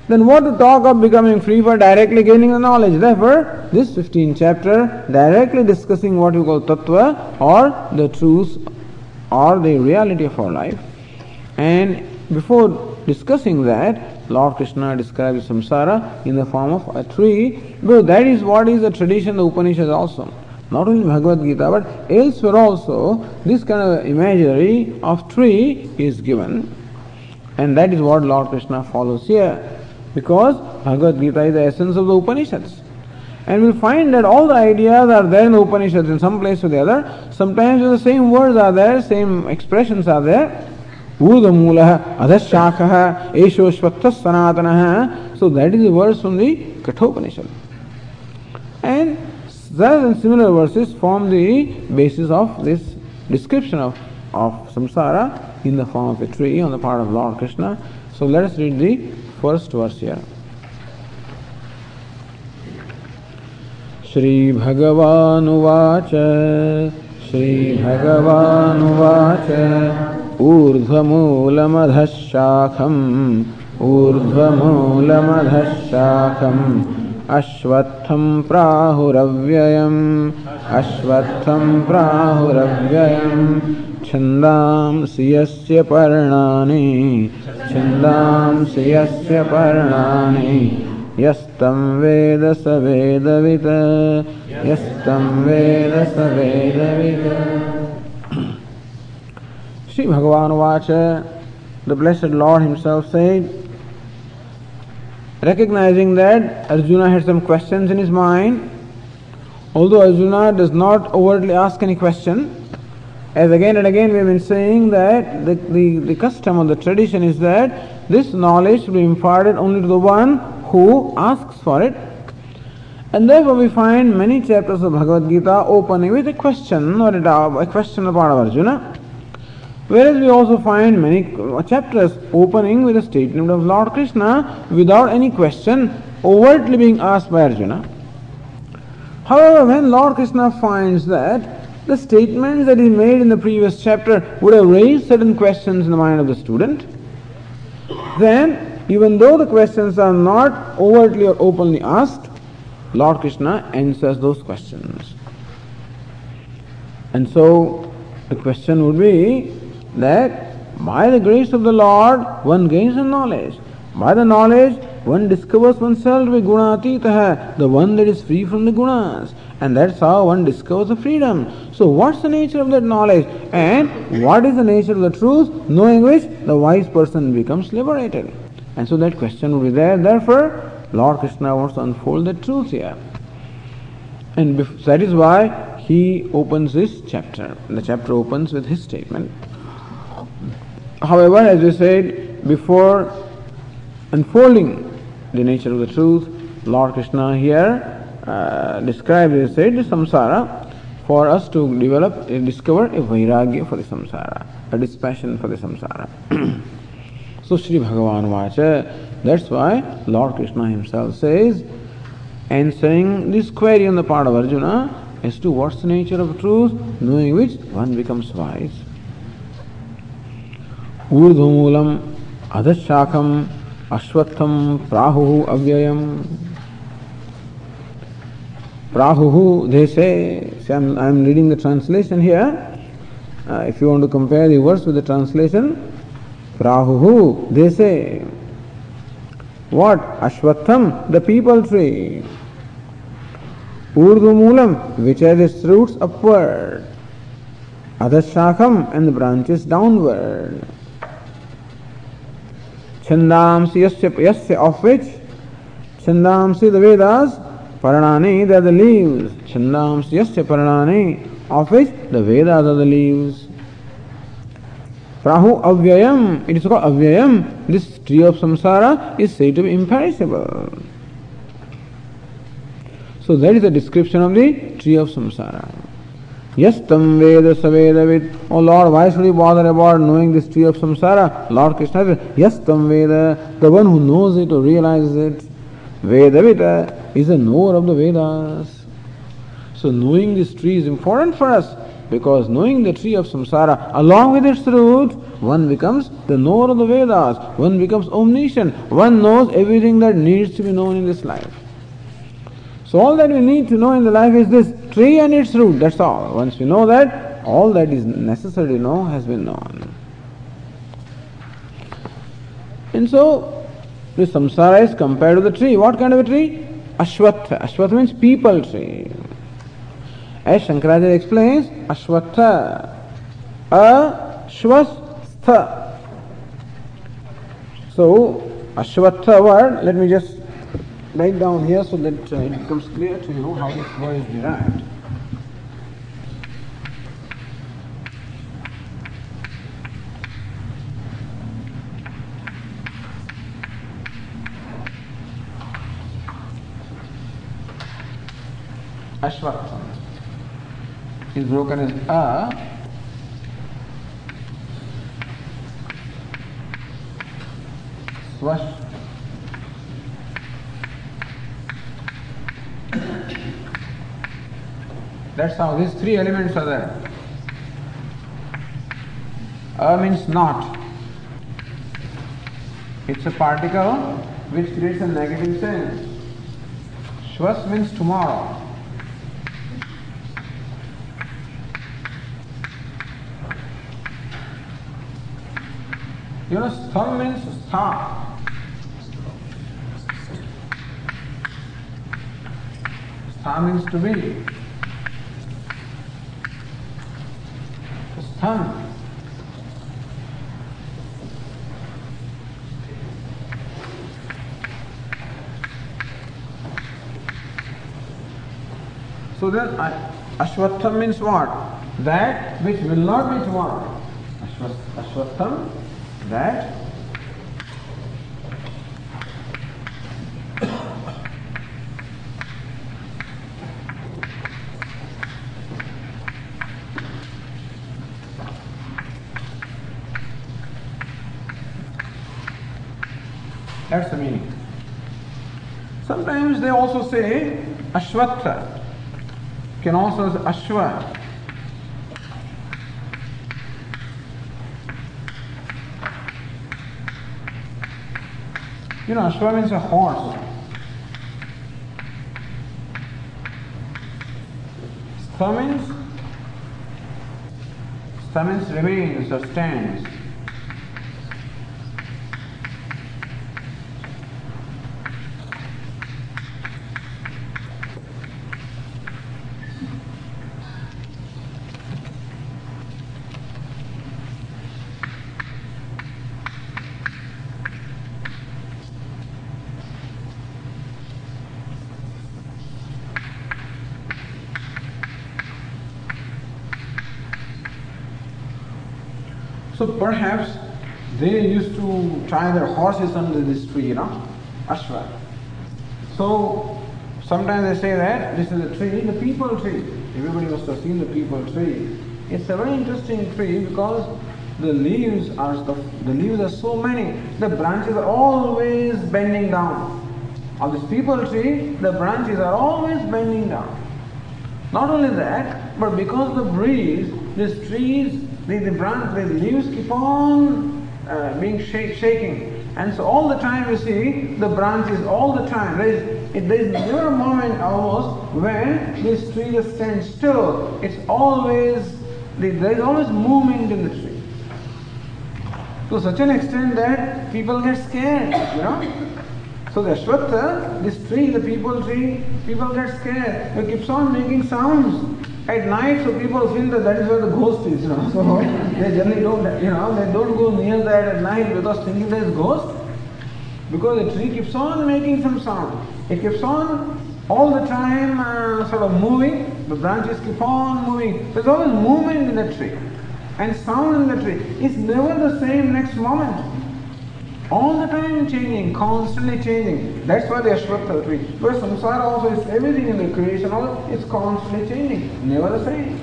Then what to talk of becoming free for directly gaining the knowledge? Therefore, this fifteenth chapter directly discussing what you call tattva or the truth or the reality of our life. And before discussing that, Lord Krishna describes samsara in the form of a tree, because that is what is the tradition of the Upanishads also. Not only in Bhagavad Gita, but elsewhere also, this kind of imagery of tree is given. And that is what Lord Krishna follows here, because Bhagavad Gita is the essence of the Upanishads. And we'll find that all the ideas are there in the Upanishads in some place or the other. Sometimes the same words are there, same expressions are there. Urdhamulaha, adhashakaha, eshoshvattas sanatanaha. So that is the verse from the Kathopanishad. And thus and similar verses form the basis of this description of, of samsara in the form of a tree on the part of Lord Krishna. So let us read the first verse here. Shri Bhagavan Uvacha, Shri Bhagavan Uvacha, Urdhva-mūla-madhas-shākham, Urdhva-mūla-madhas-shākham, Ashvatham-prāhuravyayam, Ashvatham-prāhuravyayam, Chandāṁ-siyasya-parṇāni, Chandāṁ-siyasya-parṇāni, Yastam-veda-sa-veda-vita, Yastam-veda-sa-veda-vita. Shri Bhagavan Uvacha, the Blessed Lord Himself said, recognizing that Arjuna had some questions in his mind, although Arjuna does not overtly ask any question, as again and again we have been saying that the, the, the custom or the tradition is that this knowledge should be imparted only to the one who asks for it. And therefore we find many chapters of Bhagavad Gita opening with a question or a, a question upon Arjuna. Whereas we also find many chapters opening with a statement of Lord Krishna without any question overtly being asked by Arjuna. However, when Lord Krishna finds that the statements that he made in the previous chapter would have raised certain questions in the mind of the student, then even though the questions are not overtly or openly asked, Lord Krishna answers those questions. And so the question would be that by the grace of the Lord one gains the knowledge. By the knowledge one discovers oneself with gunatitaha, the one that is free from the gunas. And that's how one discovers the freedom. So what's the nature of that knowledge? And what is the nature of the truth, knowing which the wise person becomes liberated? And so that question will be there. Therefore, Lord Krishna wants to unfold the truth here. And that is why he opens this chapter. The chapter opens with his statement. However, as we said before, unfolding the nature of the truth, Lord Krishna here uh, described, as I said, the samsara for us to develop and discover a vairagya for the samsara, a dispassion for the samsara. So Sri Bhagavan Vacha, that's why Lord Krishna himself says, answering this query on the part of Arjuna as to what's the nature of truth, knowing which one becomes wise. Urdhumulam adashakam ashwatham prahuhu avyayam. Prahuhu, they say, see, I'm, I'm reading the translation here. Uh, if you want to compare the verse with the translation, prahuhu, they say, what? Ashwatham, the people tree. Urdhumulam, which has its roots upward. Adashakam, and the branches downward. Chandamsi, yasya, of which? Chandamsi, the Vedas. Paranani, they are the leaves. Chandamsi, yasya, paranani, of which? The Vedas are the leaves. Prahu avyayam, it is called avyayam. This tree of samsara is said to be imperishable. So that is the description of the tree of samsara. Yes, tam veda savedavit. Oh Lord, why should we bother about knowing this tree of samsara? Lord Krishna says, yes, tam veda, the one who knows it or realizes it. Vedavita is a knower of the Vedas. So knowing this tree is important for us, because knowing the tree of samsara along with its root, one becomes the knower of the Vedas, one becomes omniscient, one knows everything that needs to be known in this life. So all that we need to know in the life is this tree and its root, that's all. Once we know that, all that is necessary to know has been known. And so, the samsara is compared to the tree. What kind of a tree? Ashwatha. Ashwatha means people tree. As Shankaracharya explains, ashwatha, ashwastha. So, ashwatha word, let me just write down here so that uh, it becomes clear to you how this word is derived. Ashwatham is broken as a. Swash. That's how these three elements are there. A means not. It's a particle which creates a negative sense. Shwas means tomorrow. You know, stham means stop. Stha means to be. Stham. So then ashwatham means what? That which will not be tomorrow. Ashwatham, that That's the meaning. Sometimes they also say ashwatha. Can also say ashwa. You know, ashwa means a horse. Stha means stha means remains or stands. So perhaps they used to tie their horses under this tree, you know, ashra. So sometimes they say that this is a tree, the peepal tree. Everybody must have seen the peepal tree. It's a very interesting tree because the leaves are the, the leaves are so many. The branches are always bending down. Of this peepal tree, the branches are always bending down. Not only that, but because of the breeze, these trees, the, the branch, the leaves keep on uh, being shake, shaking. And so all the time you see the branches all the time. There is, it, there is never a moment almost where this tree just stands still. It's always the, there is always movement in the tree. To such an extent that people get scared, you know. So the Ashwatth, this tree, the peepal tree, people get scared. It keeps on making sounds at night, so people feel that that is where the ghost is, you know. So they generally don't, you know, they don't go near that at night because thinking there is ghost. Because the tree keeps on making some sound. It keeps on all the time uh, sort of moving. The branches keep on moving. There's always movement in the tree and sound in the tree. It's never the same next moment. All the time changing, constantly changing. That's why the Ashwatth tree. Where samsara also is everything in the creation, all it's constantly changing, never the same.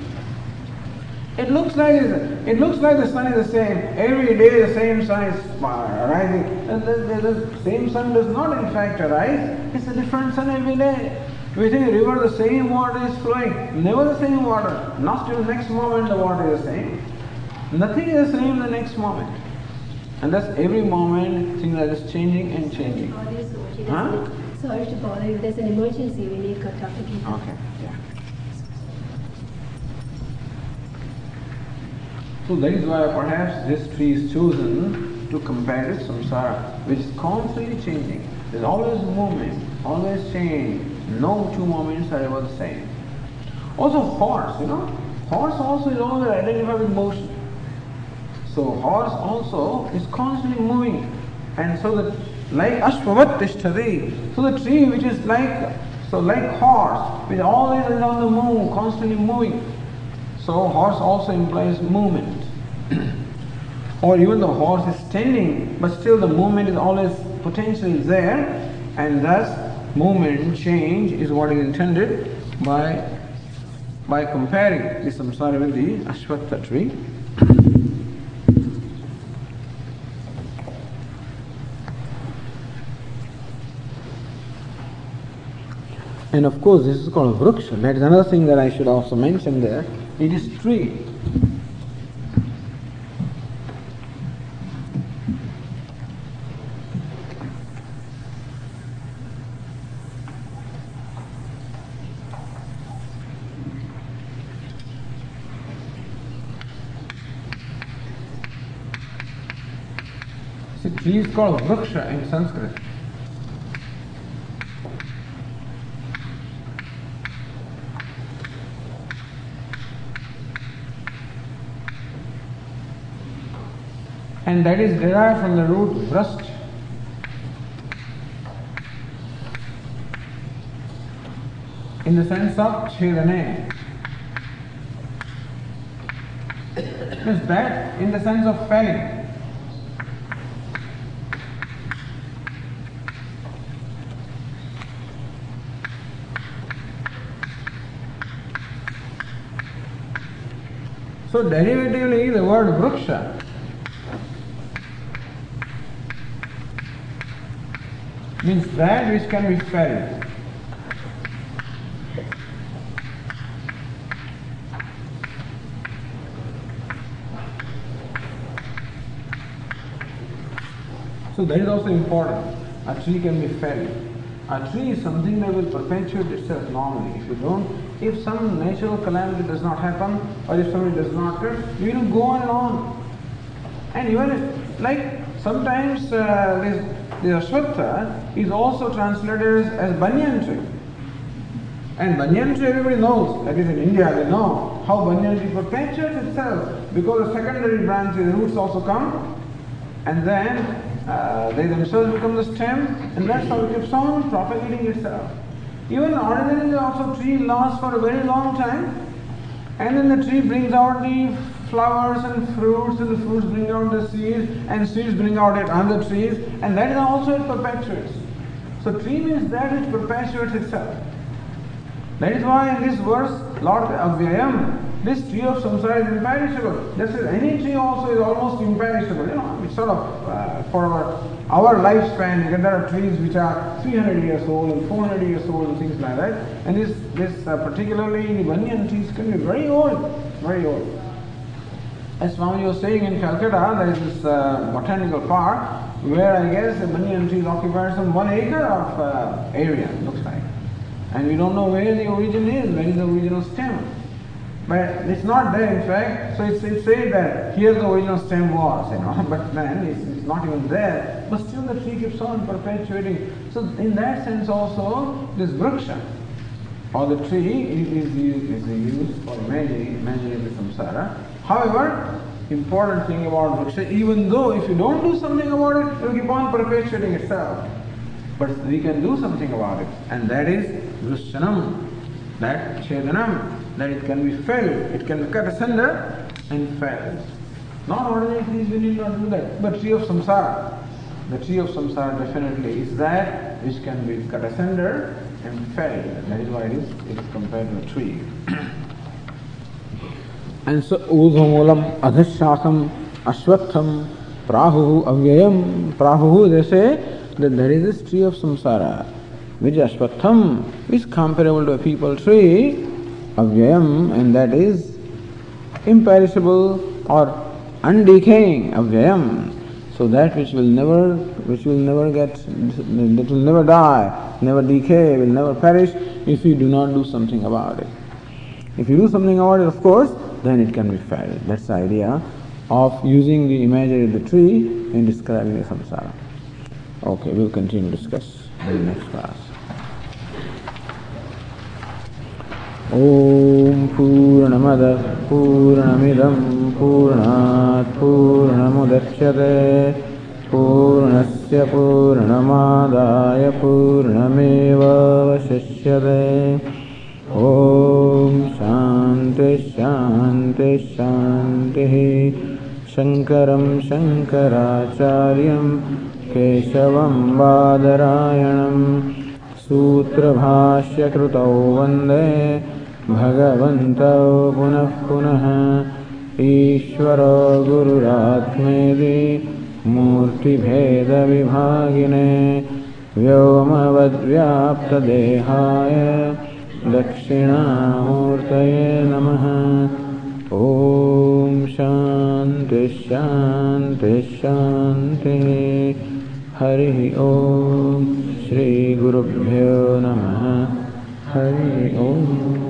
It looks like it looks like the sun is the same. Every day the same sun is rising. And the, the, the same sun does not in fact arise. It's a different sun every day. Within a river the same water is flowing, never the same water. Not till the next moment the water is the same. Nothing is the same the next moment. And that's every moment things are just changing and changing. Huh? Sorry to bother you. There's an emergency. We need to talk to people. Okay. Yeah. So that is why perhaps this tree is chosen to compare with samsara, which is constantly changing. There's always movement, always change. No two moments are ever the same. Also horse, you know. Horse also is always identified with motion. So horse also is constantly moving, and so that like Ashvavat Tishtati, so the tree which is like so like horse, which always is on the move, constantly moving. So horse also implies movement. Or even the horse is standing, but still the movement is always potentially there, and thus movement change is what is intended by by comparing the samsara with the Ashvattha tree. And of course, this is called Vriksha. That is another thing that I should also mention there. It is tree. See, tree is called Vriksha in Sanskrit. And that is derived from the root vrasht. In the sense of chedane. Means that in the sense of felling. So derivatively the word vriksha means that which can be felled. So that is also important. A tree can be felled. A tree is something that will perpetuate itself normally. If you don't, if some natural calamity does not happen, or if somebody does not occur, you will go on and on. And even if, like sometimes uh, there's the Ashwatth is also translated as banyan tree. And banyan tree everybody knows, that is in India they know how banyan tree perpetuates itself because the secondary branches, the roots also come and then uh, they themselves become the stem and that's how it keeps on propagating itself. Even ordinarily also tree lasts for a very long time and then the tree brings out the flowers and fruits, and the fruits bring out the seeds, and seeds bring out yet other trees, and that is also it perpetuates. So tree means that it perpetuates itself. That is why in this verse, Lord Avyayam, this tree of samsara is imperishable. Just as any tree also is almost imperishable. You know, it's sort of uh, for our, our lifespan, there are trees which are three hundred years old and four hundred years old and things like that. And this, this uh, particularly the banyan trees can be very old, very old. As Swami was saying, in Calcutta, there is this uh, botanical park where I guess the banyan trees occupy some one acre of uh, area, looks like. And we don't know where the origin is, where is the original stem. But it's not there in fact, so it's, it's said that here the original stem was, you know, but then it's, it's not even there. But still the tree keeps on perpetuating. So in that sense also, this vriksha, or the tree, is, is, is, is used for imagining, imagining the samsara. However, important thing about vriksha, even though if you don't do something about it, it will keep on perpetuating itself. But we can do something about it, and that is vrishyanam, that chedanam, that it can be felled, it can be cut asunder and felled. Not ordinary trees, we need not do that, but tree of samsara, the tree of samsara definitely is that which can be cut asunder and felled. That is why it is, it is compared to a tree. And so, Udhamulam, Adhishakam, Ashwatham, Prahu, Avyayam, Prahu, they say that there is this tree of samsara, which Ashwatham is comparable to a peepal tree, Avyayam, and that is imperishable or undecaying, Avyayam. So that which will never, which will never get, that will never die, never decay, will never perish if you do not do something about it. If you do something about it, of course, then it can be felled. That's the idea of using the imagery of the tree in describing the samsara. Okay, we'll continue to discuss in the next class. Om Purnamada Purnamidam Purnat Purnamudachyate Purnasya Purnamadaya Purnameva Vasishyate. Om Shanti Shanti Shanti. Shankaram Shankaracharyam Keshavam Vadarayanam Sutra Bhashya Krutau Vande Bhagavantau Punah Punah Ishvaro Gururatmedi Murti Bheda Vibhagine Vyomavad Vyapta Dehaya Dakshinamurtaye Namaha. Om Shanti Shanti Shanti. Hari Om Shri Gurubhyo Namaha. Hari Om.